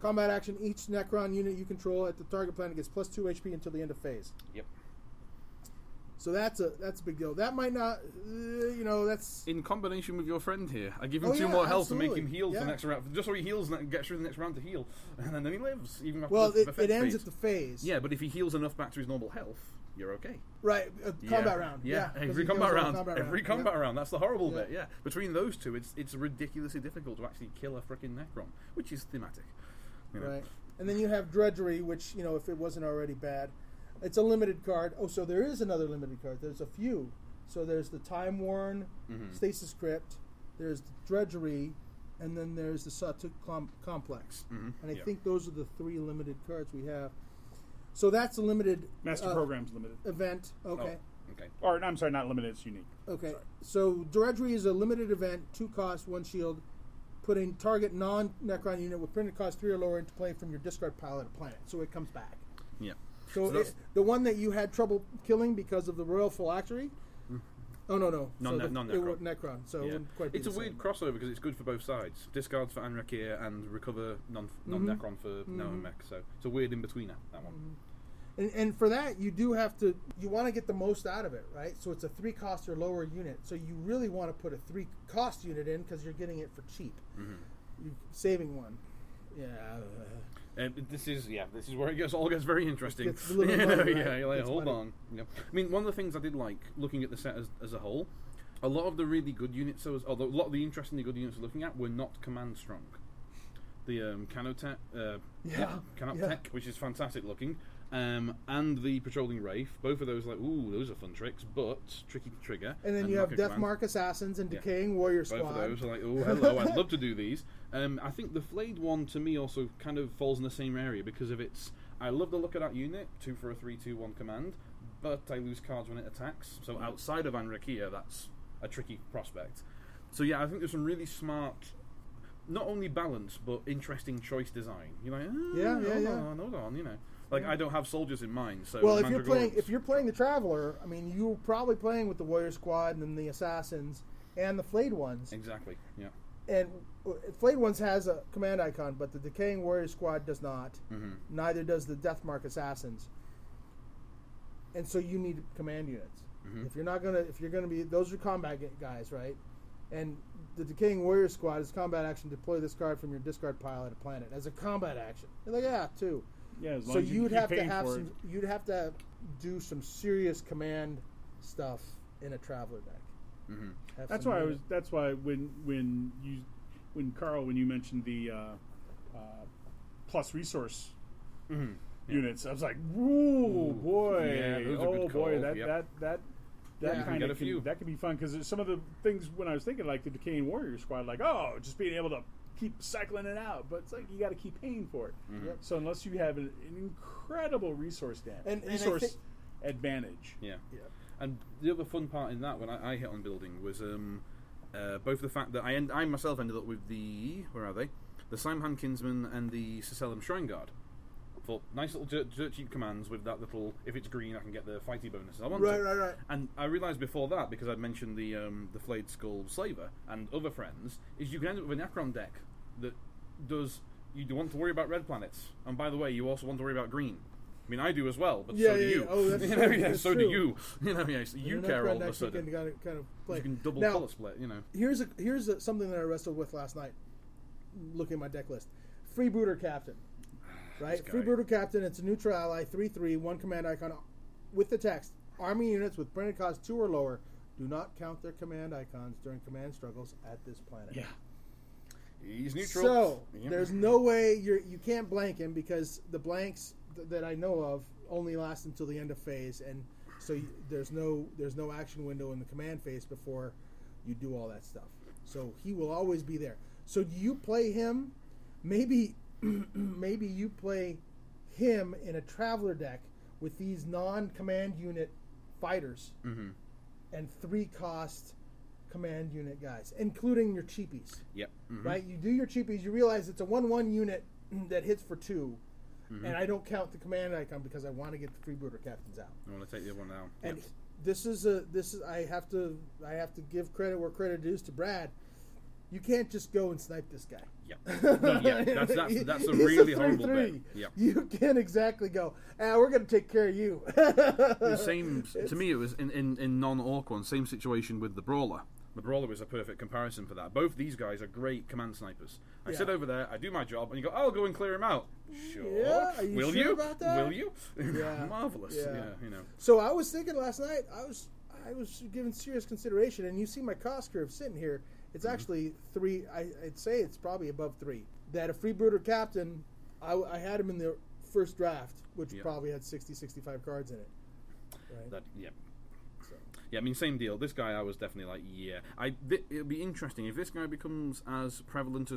Combat action: each Necron unit you control at the target planet gets +2 HP until the end of phase. Yep. So that's a big deal. That might not, that's... In combination with your friend here. I give him 2 more health to make him heal for the next round. Just so he heals and gets through the next round to heal. And then he lives. Even after it ends at the phase. Yeah, but if he heals enough back to his normal health, you're okay. Right, combat round. Yeah, every combat round. That's the horrible bit, Between those two, it's ridiculously difficult to actually kill a frickin' Necron, which is thematic. Right. And then you have Drudgery, which, if it wasn't already bad... It's a limited card. Oh, so there is another limited card. There's a few. So there's the Time Worn, Stasis Crypt, there's the Drudgery, and then there's the Satuk Complex. Mm-hmm. And I think those are the 3 limited cards we have. So that's a limited... Master Program's limited. Event. Okay. Oh, okay. Or, I'm sorry, not limited, it's unique. Okay. Sorry. So Drudgery is a limited event, 2 cost, 1 shield. Putting target non-Necron unit with printed cost 3 or lower into play from your discard pile at a planet. So it comes back. Yeah. So the one that you had trouble killing because of the Royal Phylactery? Oh, no. Non-Necron. So it wouldn't quite be the same. Weird crossover because it's good for both sides. Discards for Anrakyr and recover non-Necron for Nahumek. So it's a weird in-betweener, that one. Mm-hmm. And for that, you do have to... You want to get the most out of it, right? So it's a 3-cost or lower unit. So you really want to put a 3-cost unit in because you're getting it for cheap. Mm-hmm. You're saving 1. And this is where it all gets very interesting. Hold on. You know, I mean, one of the things I did like looking at the set as a whole, a lot of the really good units, a lot of the interestingly good units looking at were not command strong. The Canotech, which is fantastic looking, and the Patrolling Wraith. Both of those, like, ooh, those are fun tricks, but tricky to trigger. And then you have Deathmark Assassins and Decaying Warrior Squad. Both of those are like, oh, hello, I'd love to do these. I think the Flayed one, to me, also kind of falls in the same area because of its... I love the look of that unit, 2 for a 3-2-1 command, but I lose cards when it attacks. So outside of Anrakyr, that's a tricky prospect. So yeah, I think there's some really smart... not only balance, but interesting choice design. You're like, hold on, you know. Like, I don't have soldiers in mind, so... Well, if you're playing the Traveler, I mean, you're probably playing with the Warrior Squad and then the Assassins and the Flayed Ones. Exactly, yeah. And Flayed Ones has a command icon, but the Decaying Warrior Squad does not. Mm-hmm. Neither does the Deathmark Assassins. And so you need command units. Mm-hmm. If you're gonna be... Those are combat guys, right? And... the Decaying Warrior Squad is combat action. Deploy this card from your discard pile at a planet as a combat action. You're like, two. Yeah, so you'd have to do some serious command stuff in a Traveler deck. Mm-hmm. That's why when you mentioned the plus resource units, I was like, That could be fun because some of the things when I was thinking like the Decaying Warrior Squad, like just being able to keep cycling it out, but it's like you got to keep paying for it. Mm-hmm. Yep. So unless you have an incredible resource advantage, And the other fun part in that when I hit on building was both the fact that I myself ended up with the Simhan Kinsman and the Sicellum Shrine Guard. Nice little dirt cheap commands with that little. If it's green, I can get the fighty bonuses I want. Right. And I realised before that because I'd mentioned the Flayed Skull Slaver and other friends is you can end up with a Necron deck that does. You want to worry about red planets, and by the way, you also want to worry about green. I mean, I do as well, but so do you. Oh, that's true. So do you. You care all of a sudden. You can double color split. Here's something that I wrestled with last night, looking at my deck list. Freebooter Captain. Right, Freebooter Captain, it's a neutral ally, 3/3, one command icon with the text. Army units with printed cost 2 or lower do not count their command icons during command struggles at this planet. Yeah. He's neutral. So, there's no way you can't blank him because the blanks that I know of only last until the end of phase, and so there's no action window in the command phase before you do all that stuff. So he will always be there. So do you play him? Maybe you play him in a Traveler deck with these non-command unit fighters and 3-cost command unit guys, including your cheapies. Yep. Mm-hmm. Right? You do your cheapies, you realize it's a 1-1 unit that hits for 2, and I don't count the command icon because I want to get the Freebooter Captains out. I want to take the other one out. And I have to give credit where credit is to Brad. You can't just go and snipe this guy. Yeah, that's a really horrible thing. Yeah. You can't exactly go. We're going to take care of you. The same to me. It was in non-orc one. Same situation with the Brawler. The Brawler was a perfect comparison for that. Both these guys are great command snipers. I sit over there. I do my job, and you go. I'll go and clear him out. Sure. Yeah, are you Will sure you? About that? Will you? Yeah. Marvelous. Yeah. So I was thinking last night. I was given serious consideration, and you see my cost curve sitting here. It's actually 3. I'd say it's probably above 3. That a Freebooter Captain, I had him in the first draft, which probably had 60, 65 cards in it. Right? I mean, same deal. This guy, I was definitely like, it'll be interesting if this guy becomes as prevalent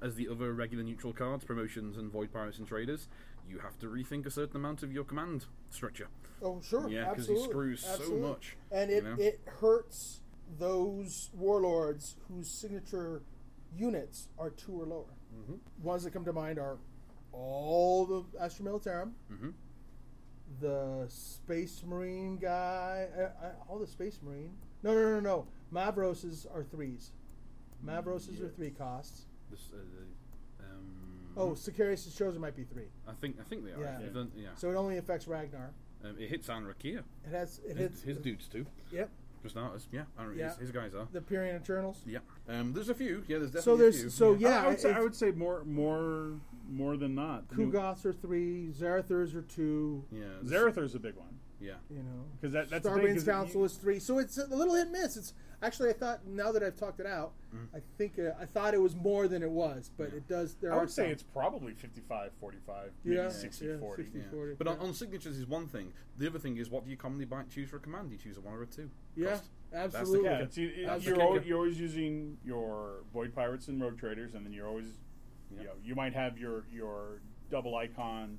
as the other regular neutral cards, promotions, and Void Pirates and Traders. You have to rethink a certain amount of your command structure. Oh, sure, yeah, because he screws so much, and it hurts. Those warlords whose signature units are 2 or lower. Mm-hmm. Ones that come to mind are all the Astra Militarum, the Space Marine guy, all the Space Marine. No. Mavroses are 3s. Mavroses are 3 costs. This, Sicarius' Chosen might be 3. I think they are. Yeah. So it only affects Ragnar. It hits Anrakyr. It hits his dudes too. Yep. For starters, yeah. His guys are. The Pyrian Eternals? Yeah. There's a few. Yeah, there's definitely a few. I would say more than not. Kugoths are three. Zarathurs are two. Yeah. Zarathur's a big one. Yeah. You know. Because that's Starband's Council is three. So it's a little hit and miss. It's actually, I thought, now that I've talked it out, I thought it was more than it was, but it does. There I would say it's probably 55-45, maybe 60-40. But on signatures is one thing. The other thing is, what do you commonly choose for a command? Do you choose a one or a two? Yeah. Cost. Absolutely. You're always using your Void Pirates and Rogue Traders, and then you're always, you might have your double icon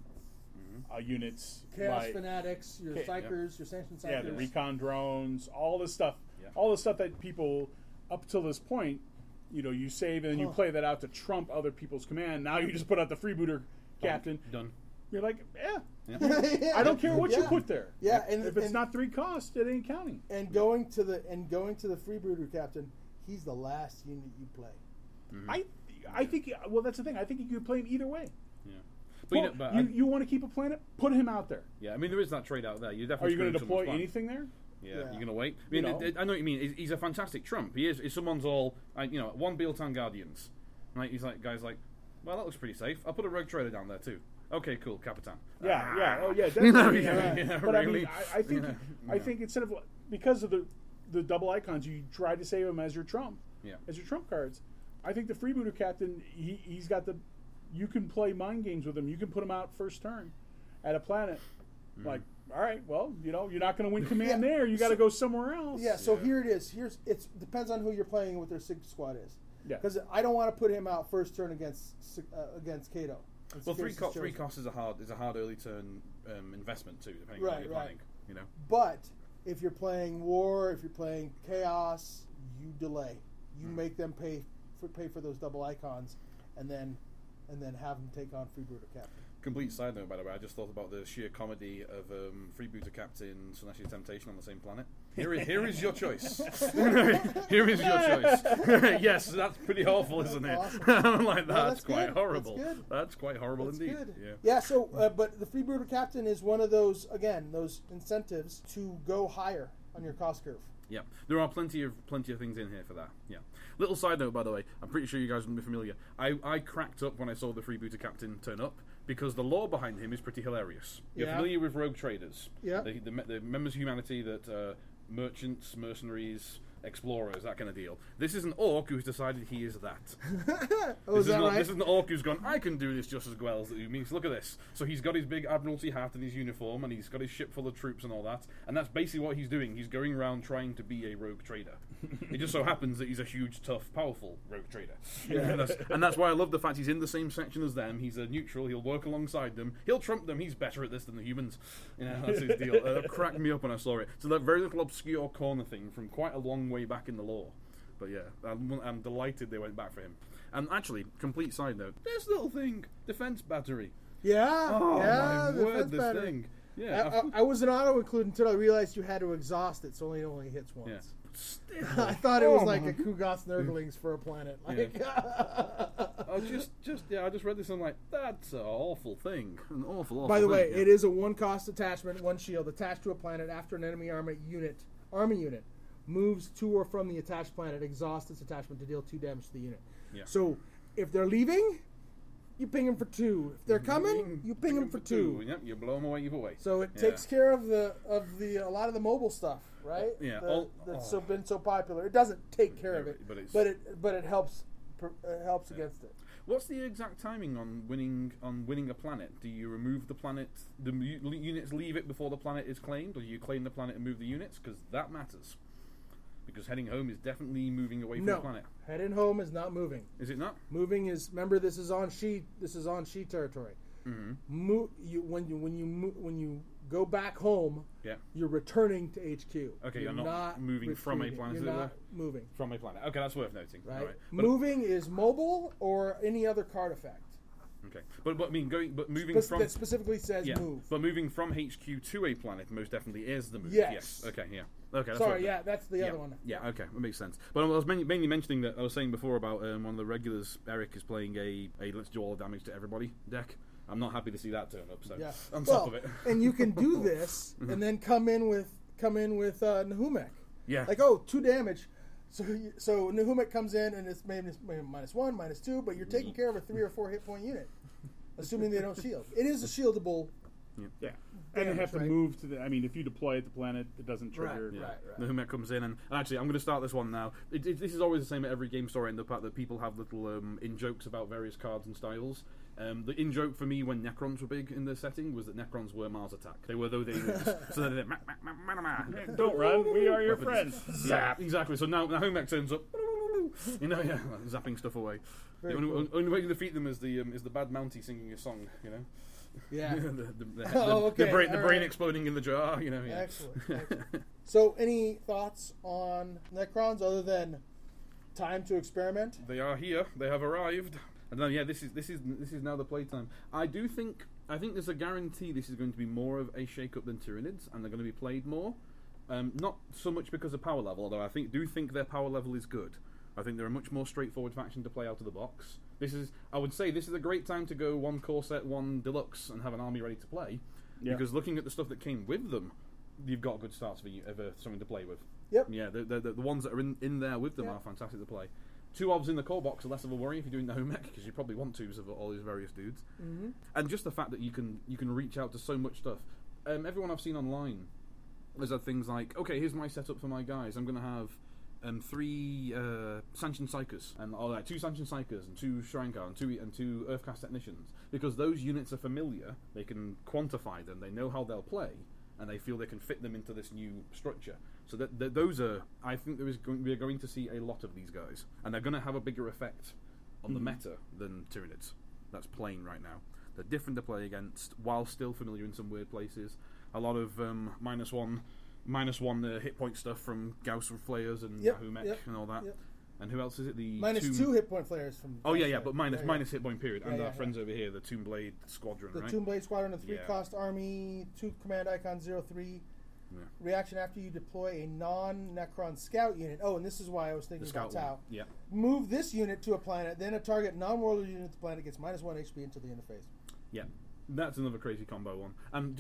units. Chaos Fanatics, your Psykers, your Sanctioned Psykers. Yeah, the Recon Drones, all this stuff. Yeah. All the stuff that people, up till this point, you save and then you play that out to trump other people's command. Now you just put out the Freebooter Captain. Done. You're like, I don't care what you put there. Yeah, and if it's not 3 cost, it ain't counting. And going to the Freebooter Captain, he's the last unit you play. Mm-hmm. I think. Well, that's the thing. I think you could play him either way. Yeah. But you want to keep a planet? Put him out there. Yeah, I mean there is that trade out there. Are you going to deploy anything there? Yeah, you're going to wait. I mean, I know what you mean. He's a fantastic trump. He is. If someone's all, one Beeltan Guardians, right? He's like, guys, like, well, that looks pretty safe. I'll put a Rogue Trader down there too. Okay, cool, Capitan. Definitely. But really, I think instead of, because of the double icons, you try to save them as your trump, as your trump cards. I think the Freebooter Captain, he's got the. You can play mind games with him. You can put him out first turn at a planet, like. All right, well, you're not going to win command there. You got to go somewhere else. Yeah, so here it is. It depends on who you're playing and what their sig squad is. Yeah. Because I don't want to put him out first turn against Kato. Well, three cost is a hard early turn investment too, depending on what you're playing. You know. But if you're playing War, if you're playing Chaos, you delay. You make them pay for those double icons, and then have them take on Freebooter Captain. Complete side note, by the way, I just thought about the sheer comedy of Freebooter Captain Slaanesh's Temptation on the same planet. Here is your choice. Here is your choice. Yes, that's pretty awful, isn't it? Awesome. Like that's quite horrible. That's quite horrible indeed. Good. Yeah. Yeah. So, but the Freebooter Captain is one of those incentives to go higher on your cost curve. Yeah, there are plenty of things in here for that. Yeah. Little side note, by the way, I'm pretty sure you guys wouldn't be familiar. I cracked up when I saw the Freebooter Captain turn up, because the lore behind him is pretty hilarious. You're familiar with Rogue Traders. Yeah. The members of humanity that merchants, mercenaries, explorers, that kind of deal. This is an orc who's decided he is that. This is an orc who's gone, I can do this just as well as the Umis. Look at this. So he's got his big admiralty hat and his uniform, and he's got his ship full of troops and all that. And that's basically what he's doing. He's going around trying to be a rogue trader. It just so happens that he's a huge, tough, powerful rogue trader. Yeah. And that's why I love the fact he's in the same section as them. He's a neutral. He'll work alongside them. He'll trump them. He's better at this than the humans. That's his deal. That cracked me up when I saw it. So that very little obscure corner thing from quite a long way back in the lore. But yeah, I'm delighted they went back for him. And actually, complete side note, this little thing, defense battery. Yeah. Oh, yeah, my word, this battery. Thing. Yeah. I was an auto-include until I realized you had to exhaust it, so it only hits once. Yeah. I thought it was like a Kugoth's Nurglings for a planet. Like, I just read this and I'm like, that's an awful thing. An awful thing. By the way, it is a 1-cost attachment, 1 shield, attached to a planet after an enemy army unit moves to or from the attached planet, exhausts its attachment to deal 2 damage to the unit. Yeah. So if they're leaving, you ping them for 2. If they're coming, you ping them for 2. Yep, you blow them away either way. So it takes care of a lot of the mobile stuff, right? Yeah, been so popular. It doesn't take care of it, but it helps against it. What's the exact timing on winning a planet? Do you remove the planet? The units leave it before the planet is claimed, or do you claim the planet and move the units? Because that matters. Because heading home is definitely moving away from the planet. Heading home is not moving. Is it not? Moving is, remember, this is on she territory. Mm-hmm. When you go back home, you're returning to HQ. Okay, you're not moving from a planet. You're not moving from a planet. Okay, that's worth noting. Right. All right. Moving is mobile or any other card effect. Okay, but moving from that specifically says move. But moving from HQ to a planet most definitely is the move. Yes. Okay. Yeah. Okay. That's the other one. Yeah. Okay, that makes sense. But I was mainly mentioning that I was saying before about one of the regulars. Eric is playing a let's do all the damage to everybody deck. I'm not happy to see that turn up. So on top of it, and you can do this and then come in with Nahumek. Yeah. Like, oh, 2 damage. So Nahumek comes in, and it's maybe -1, -2, but you're taking care of a 3 or 4 hit point unit, assuming they don't shield. It is a shieldable. Yeah. And they have to move to the... I mean, if you deploy at the planet, it doesn't trigger. Right. Nahumek comes in, and actually, I'm going to start this one now. This is always the same at every game story, in the fact that people have little in-jokes about various cards and styles. The in-joke for me when Necrons were big in the setting was that Necrons were Mars Attack. They were though they were. So they're like, don't run, we are your friends. Zap. Exactly, so now Nahumek turns up, zapping stuff away. The only way to defeat them is the bad Mountie singing a song, you know? Yeah. the brain exploding in the jar, you know? Yeah. Excellent. So any thoughts on Necrons other than time to experiment? They are here, they have arrived. And then, this is now the playtime. I think there's a guarantee this is going to be more of a shake-up than Tyranids, and they're going to be played more. Not so much because of power level, although I do think their power level is good. I think they're a much more straightforward faction to play out of the box. I would say this is a great time to go 1 core set, 1 deluxe, and have an army ready to play. Yeah. Because looking at the stuff that came with them, you've got good starts for something to play with. Yep. Yeah, the ones that are in there with them are fantastic to play. 2 obs in the core box are less of a worry if you're doing Nahumek, because you probably want twos of all these various dudes. Mm-hmm. And just the fact that you can reach out to so much stuff. Everyone I've seen online has had things like, okay, here's my setup for my guys. I'm going to have 3 Sanchin Psykers, and 2 Sanchin Psykers, and 2 Shrinkar, and 2 Earthcast Technicians, because those units are familiar, they can quantify them, they know how they'll play, and they feel they can fit them into this new structure. So that those are, I think we are going to see a lot of these guys, and they're going to have a bigger effect on the meta than Tyranids. That's plain right now. They're different to play against, while still familiar in some weird places. A lot of minus one hit point stuff from Gauss and Flayers and Nahumek and all that. Yep. And who else is it? The -2 hit point Flayers from. Oh yeah, but minus hit point period. And our friends over here, the Tombblade Squadron. The Tombblade Squadron, a 3-cost army, 2 command icon 0/3. Yeah. Reaction after you deploy a non-Necron scout unit. Oh, and this is why I was thinking about Tau. Yeah. Move this unit to a planet, then a target non-warlord unit to the planet gets -1 HP until the end of phase. Yeah, that's another crazy combo one. And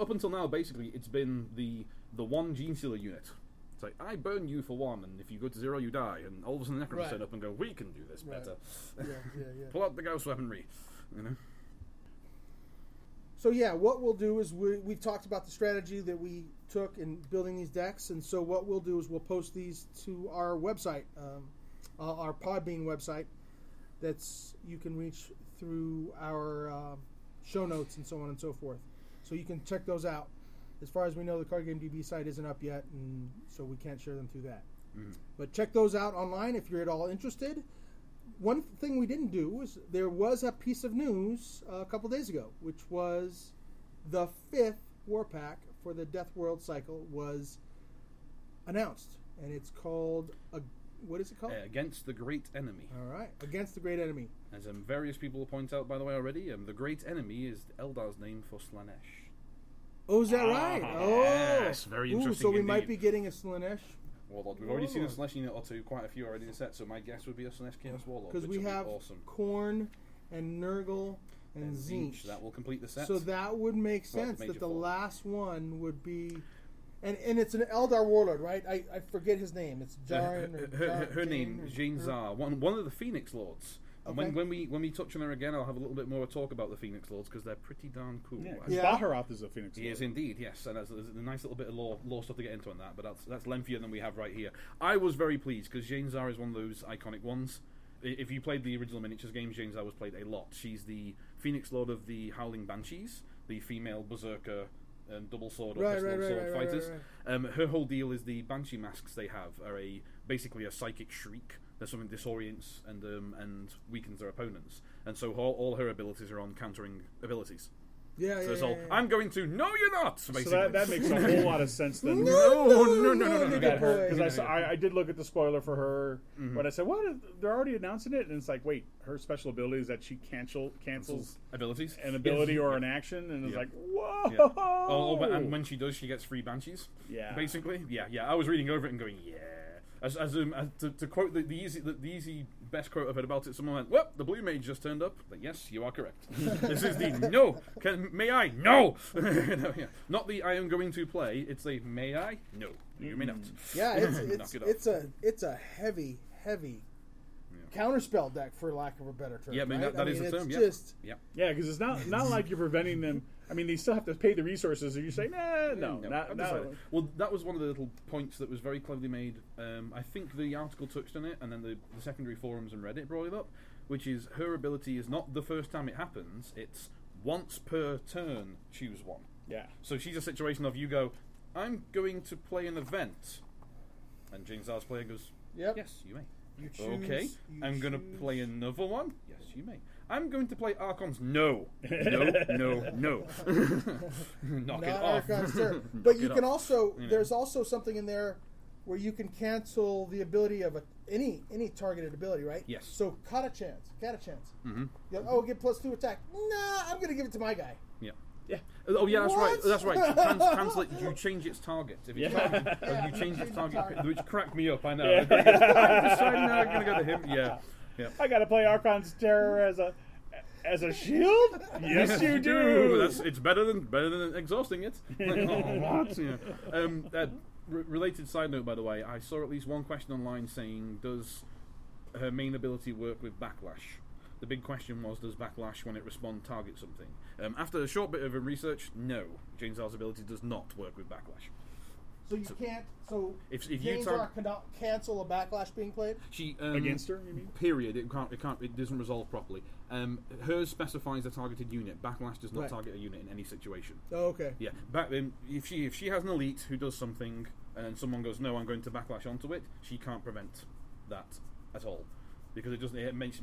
up until now, basically, it's been the 1 Gene Sealer unit. It's like, I burn you for 1, and if you go to 0, you die. And all of a sudden, the Necrons set up and go, we can do this better. Yeah. Pull out the Gauss weaponry, you know? So yeah, what we'll do is we've talked about the strategy that we took in building these decks, and so what we'll do is we'll post these to our website, our Podbean website, that's you can reach through our show notes and so on and so forth. So you can check those out. As far as we know, the Card Game DB site isn't up yet, and so we can't share them through that. Mm-hmm. But check those out online if you're at all interested. One thing we didn't do was there was a piece of news a couple days ago, which was the 5th war pack for the Death World cycle was announced, and it's called what is it called? Against the Great Enemy. All right, Against the Great Enemy. As various people point out, by the way, already, the Great Enemy is Eldar's name for Slaanesh. Oh, is that right? Yes, very interesting. So we might be getting a Slaanesh. Warlord. We've already seen a Slaanesh unit or 2, quite a few already in the set, so my guess would be a Slaanesh Chaos Warlord. Because we have Khorne and Nurgle and Zeech. That will complete the set. So that would make sense that the last one would be... And it's an Eldar Warlord, right? I forget his name. It's Jain. Her name is Jain Zar. One of the Phoenix Lords. Okay. When we touch on her again, I'll have a little bit more talk about the Phoenix Lords, because they're pretty darn cool. Baharath is a Phoenix Lord. He is indeed, yes. And there's a nice little bit of lore stuff to get into on that, but that's lengthier than we have right here. I was very pleased, because Jain Zar is one of those iconic ones. If you played the original miniatures games, Jain Zar was played a lot. She's the Phoenix Lord of the Howling Banshees, the female berserker double sword or pistol sword fighters. Right. Her whole deal is the Banshee masks they have are basically a psychic shriek. There's something disorients and weakens their opponents, and so all her abilities are on countering abilities. I'm going to. No, you're not. Basically. So that makes a whole lot of sense. Then no. Because I did look at the spoiler for her, but I said, "What? They're already announcing it?" And it's like, wait, her special ability is that she cancels abilities, an ability or an action, and it's like, whoa! Yeah. Oh, and when she does, she gets free banshees. Yeah, basically. Yeah. I was reading over it and going, To quote the easy best quote I've heard about it, someone went, "Well, the blue mage just turned up." But yes, you are correct. This is the no. May I? No. No, yeah. Not the I am going to play. It's a may I? No. You may not. Yeah, it's a heavy counterspell deck, for lack of a better term. Yeah, I mean, right? that is the term. Yeah. Just... Yeah, because it's not like you're preventing them. I mean, they still have to pay the resources, and you say, no. Well, that was one of the little points that was very cleverly made. I think the article touched on it, and then the secondary forums and Reddit brought it up, which is her ability is not the first time it happens, it's once per turn, choose one. Yeah. So she's a situation of, you go, I'm going to play an event, and James Zar's player goes, yep. Yes, you may. You choose, okay, I'm going to play another one. Yes, you may. I'm going to play Archons. No. Knock it off. But you can also, there's also something in there where you can cancel the ability of any targeted ability, right? Yes. So Catachance. Mm-hmm. Get +2 attack. Nah, I'm going to give it to my guy. Yeah. Yeah. Oh, yeah, that's right. Translate, you change its target. If it's targeted, you change its target, which cracked me up, I know. Yeah. I'm deciding now I'm going to go to him. Yeah. Yep. I gotta play Archon's Terror as a shield? Yes, you do. It's better than exhausting it. Like, what? Yeah. Related side note, by the way, I saw at least one question online saying, "Does her main ability work with backlash?" The big question was, does backlash, when it responds, target something? After a short bit of research, no, Jain Zar's ability does not work with backlash. So you can't. So if Jain Zar cannot cancel a backlash being played. She against her. You mean? Period. It can't. It doesn't resolve properly. Hers specifies a targeted unit. Backlash does not target a unit in any situation. Oh, okay. Yeah. Back then, if she has an elite who does something, and then someone goes, "No, I'm going to backlash onto it," she can't prevent that at all, because it doesn't. It makes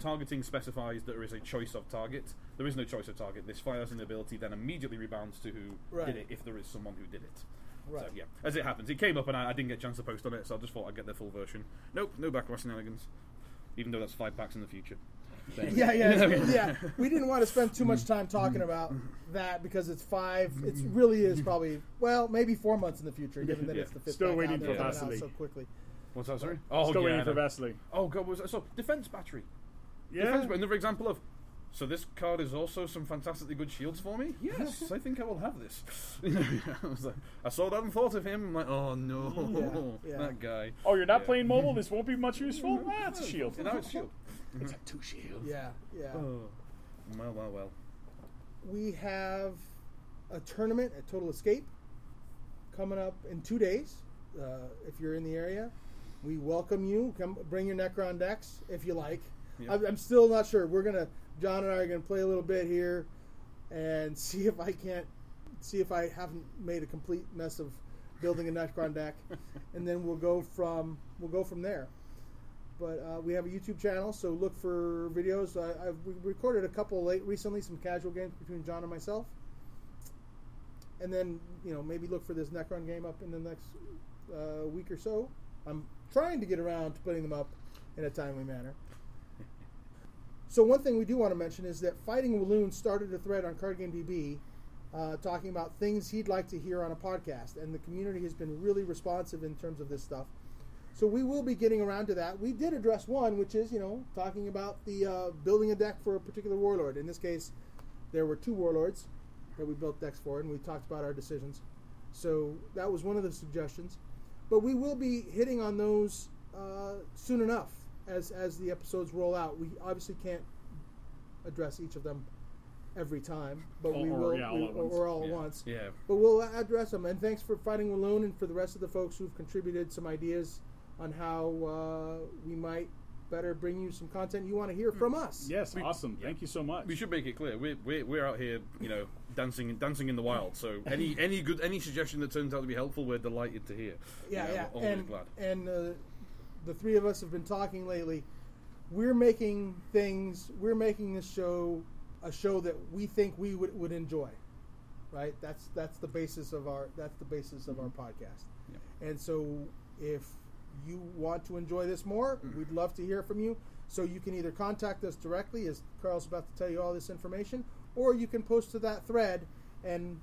targeting specifies that there is a choice of target. There is no choice of target. This fires an ability, then immediately rebounds to who did it, if there is someone who did it. Right. So, yeah, as it happens, it came up and I didn't get a chance to post on it, so I just thought I'd get the full version. Nope, no backlash shenanigans, even though that's 5 packs in the future. Yeah. We didn't want to spend too much time talking about that because it's 5. It really is probably, well, maybe 4 months in the future, given that it's the 5th. Still waiting for Vasily. So quickly. What's that? Sorry. Oh, still waiting for Vasily. Oh God, what was that? So defense battery. Yeah. Another example of. So this card is also some fantastically good shields for me? Yes, I think I will have this. I was like, I saw that and thought of him. I'm like, oh no, that guy. Oh, you're not playing mobile? This won't be much useful? It's a shield. Now it's a shield. It's a 2 shield. Yeah. Oh. Well. We have a tournament at Total Escape coming up in 2 days. If you're in the area, we welcome you. Come bring your Necron decks if you like. Yep. I'm still not sure. John and I are going to play a little bit here and see if I haven't made a complete mess of building a Necron deck, and then we'll go from there. But we have a YouTube channel, so look for videos. We recorded a couple late recently, some casual games between John and myself, and then maybe look for this Necron game up in the next week or so. I'm trying to get around to putting them up in a timely manner. So one thing we do want to mention is that Fighting Walloon started a thread on Card Game DB talking about things he'd like to hear on a podcast, and the community has been really responsive in terms of this stuff. So we will be getting around to that. We did address one, which is, talking about the building a deck for a particular warlord. In this case, there were 2 warlords that we built decks for, and we talked about our decisions. So that was one of the suggestions. But we will be hitting on those soon enough. As the episodes roll out, we obviously can't address each of them every time, but we will all at once. Yeah. But we'll address them. And thanks for Fighting Walloon and for the rest of the folks who've contributed some ideas on how we might better bring you some content you want to hear from us. Yes, awesome. Thank you so much. We should make it clear we're out here, dancing in the wild. So any suggestion that turns out to be helpful, we're delighted to hear. Always glad. And the 3 of us have been talking lately. We're making this show a show that we think we would enjoy, right? That's the basis of our podcast. Yeah. And so if you want to enjoy this more, we'd love to hear from you. So you can either contact us directly, as Carl's about to tell you all this information, or you can post to that thread, and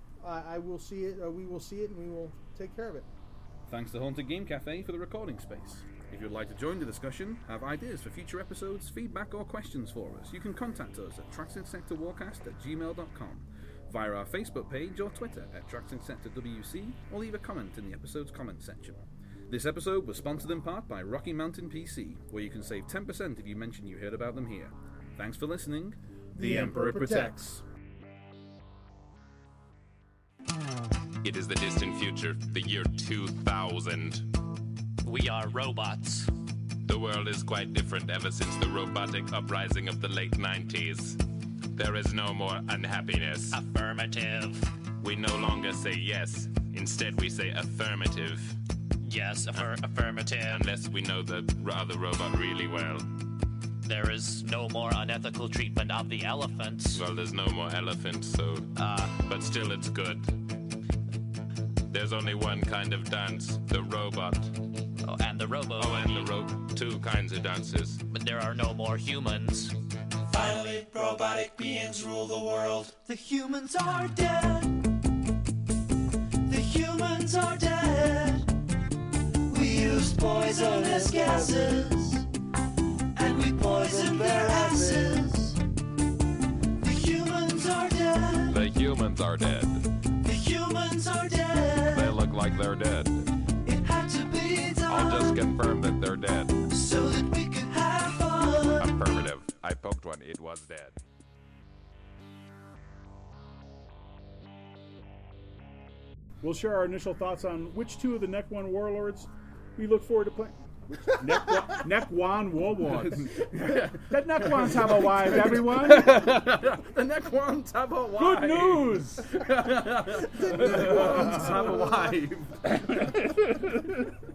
we will see it, and we will take care of it. Thanks to Haunted Game Cafe for the recording space. If you'd like to join the discussion, have ideas for future episodes, feedback or questions for us, you can contact us at traxxassectorwarcast@gmail.com, via our Facebook page or Twitter at traxxassectorwc, or leave a comment in the episode's comment section. This episode was sponsored in part by Rocky Mountain PC, where you can save 10% if you mention you heard about them here. Thanks for listening. The Emperor protects. It is the distant future, the year 2000. We are robots. The world is quite different ever since the robotic uprising of the late 90s. There is no more unhappiness. Affirmative. We no longer say yes. Instead, we say affirmative. Yes, affirmative. Unless we know the other robot really well. There is no more unethical treatment of the elephants. Well, there's no more elephants, so... But still, it's good. There's only one kind of dance, the robot. Oh, and the robo. Oh, and the rope. Two kinds of dances. But there are no more humans. Finally, robotic beings rule the world. The humans are dead. The humans are dead. We used poisonous gases. And we poisoned their asses. The humans are dead. The humans are dead. The humans are dead. They look like they're dead. It had to be done. I'll just confirm that they're dead. So that we can have fun. Affirmative. I poked one. It was dead. We'll share our initial thoughts on which two of the Necron warlords we look forward to playing. Necron warlords. That Necron have a wife, everyone. The Necron have a wife. Good news. The Necron have a wife.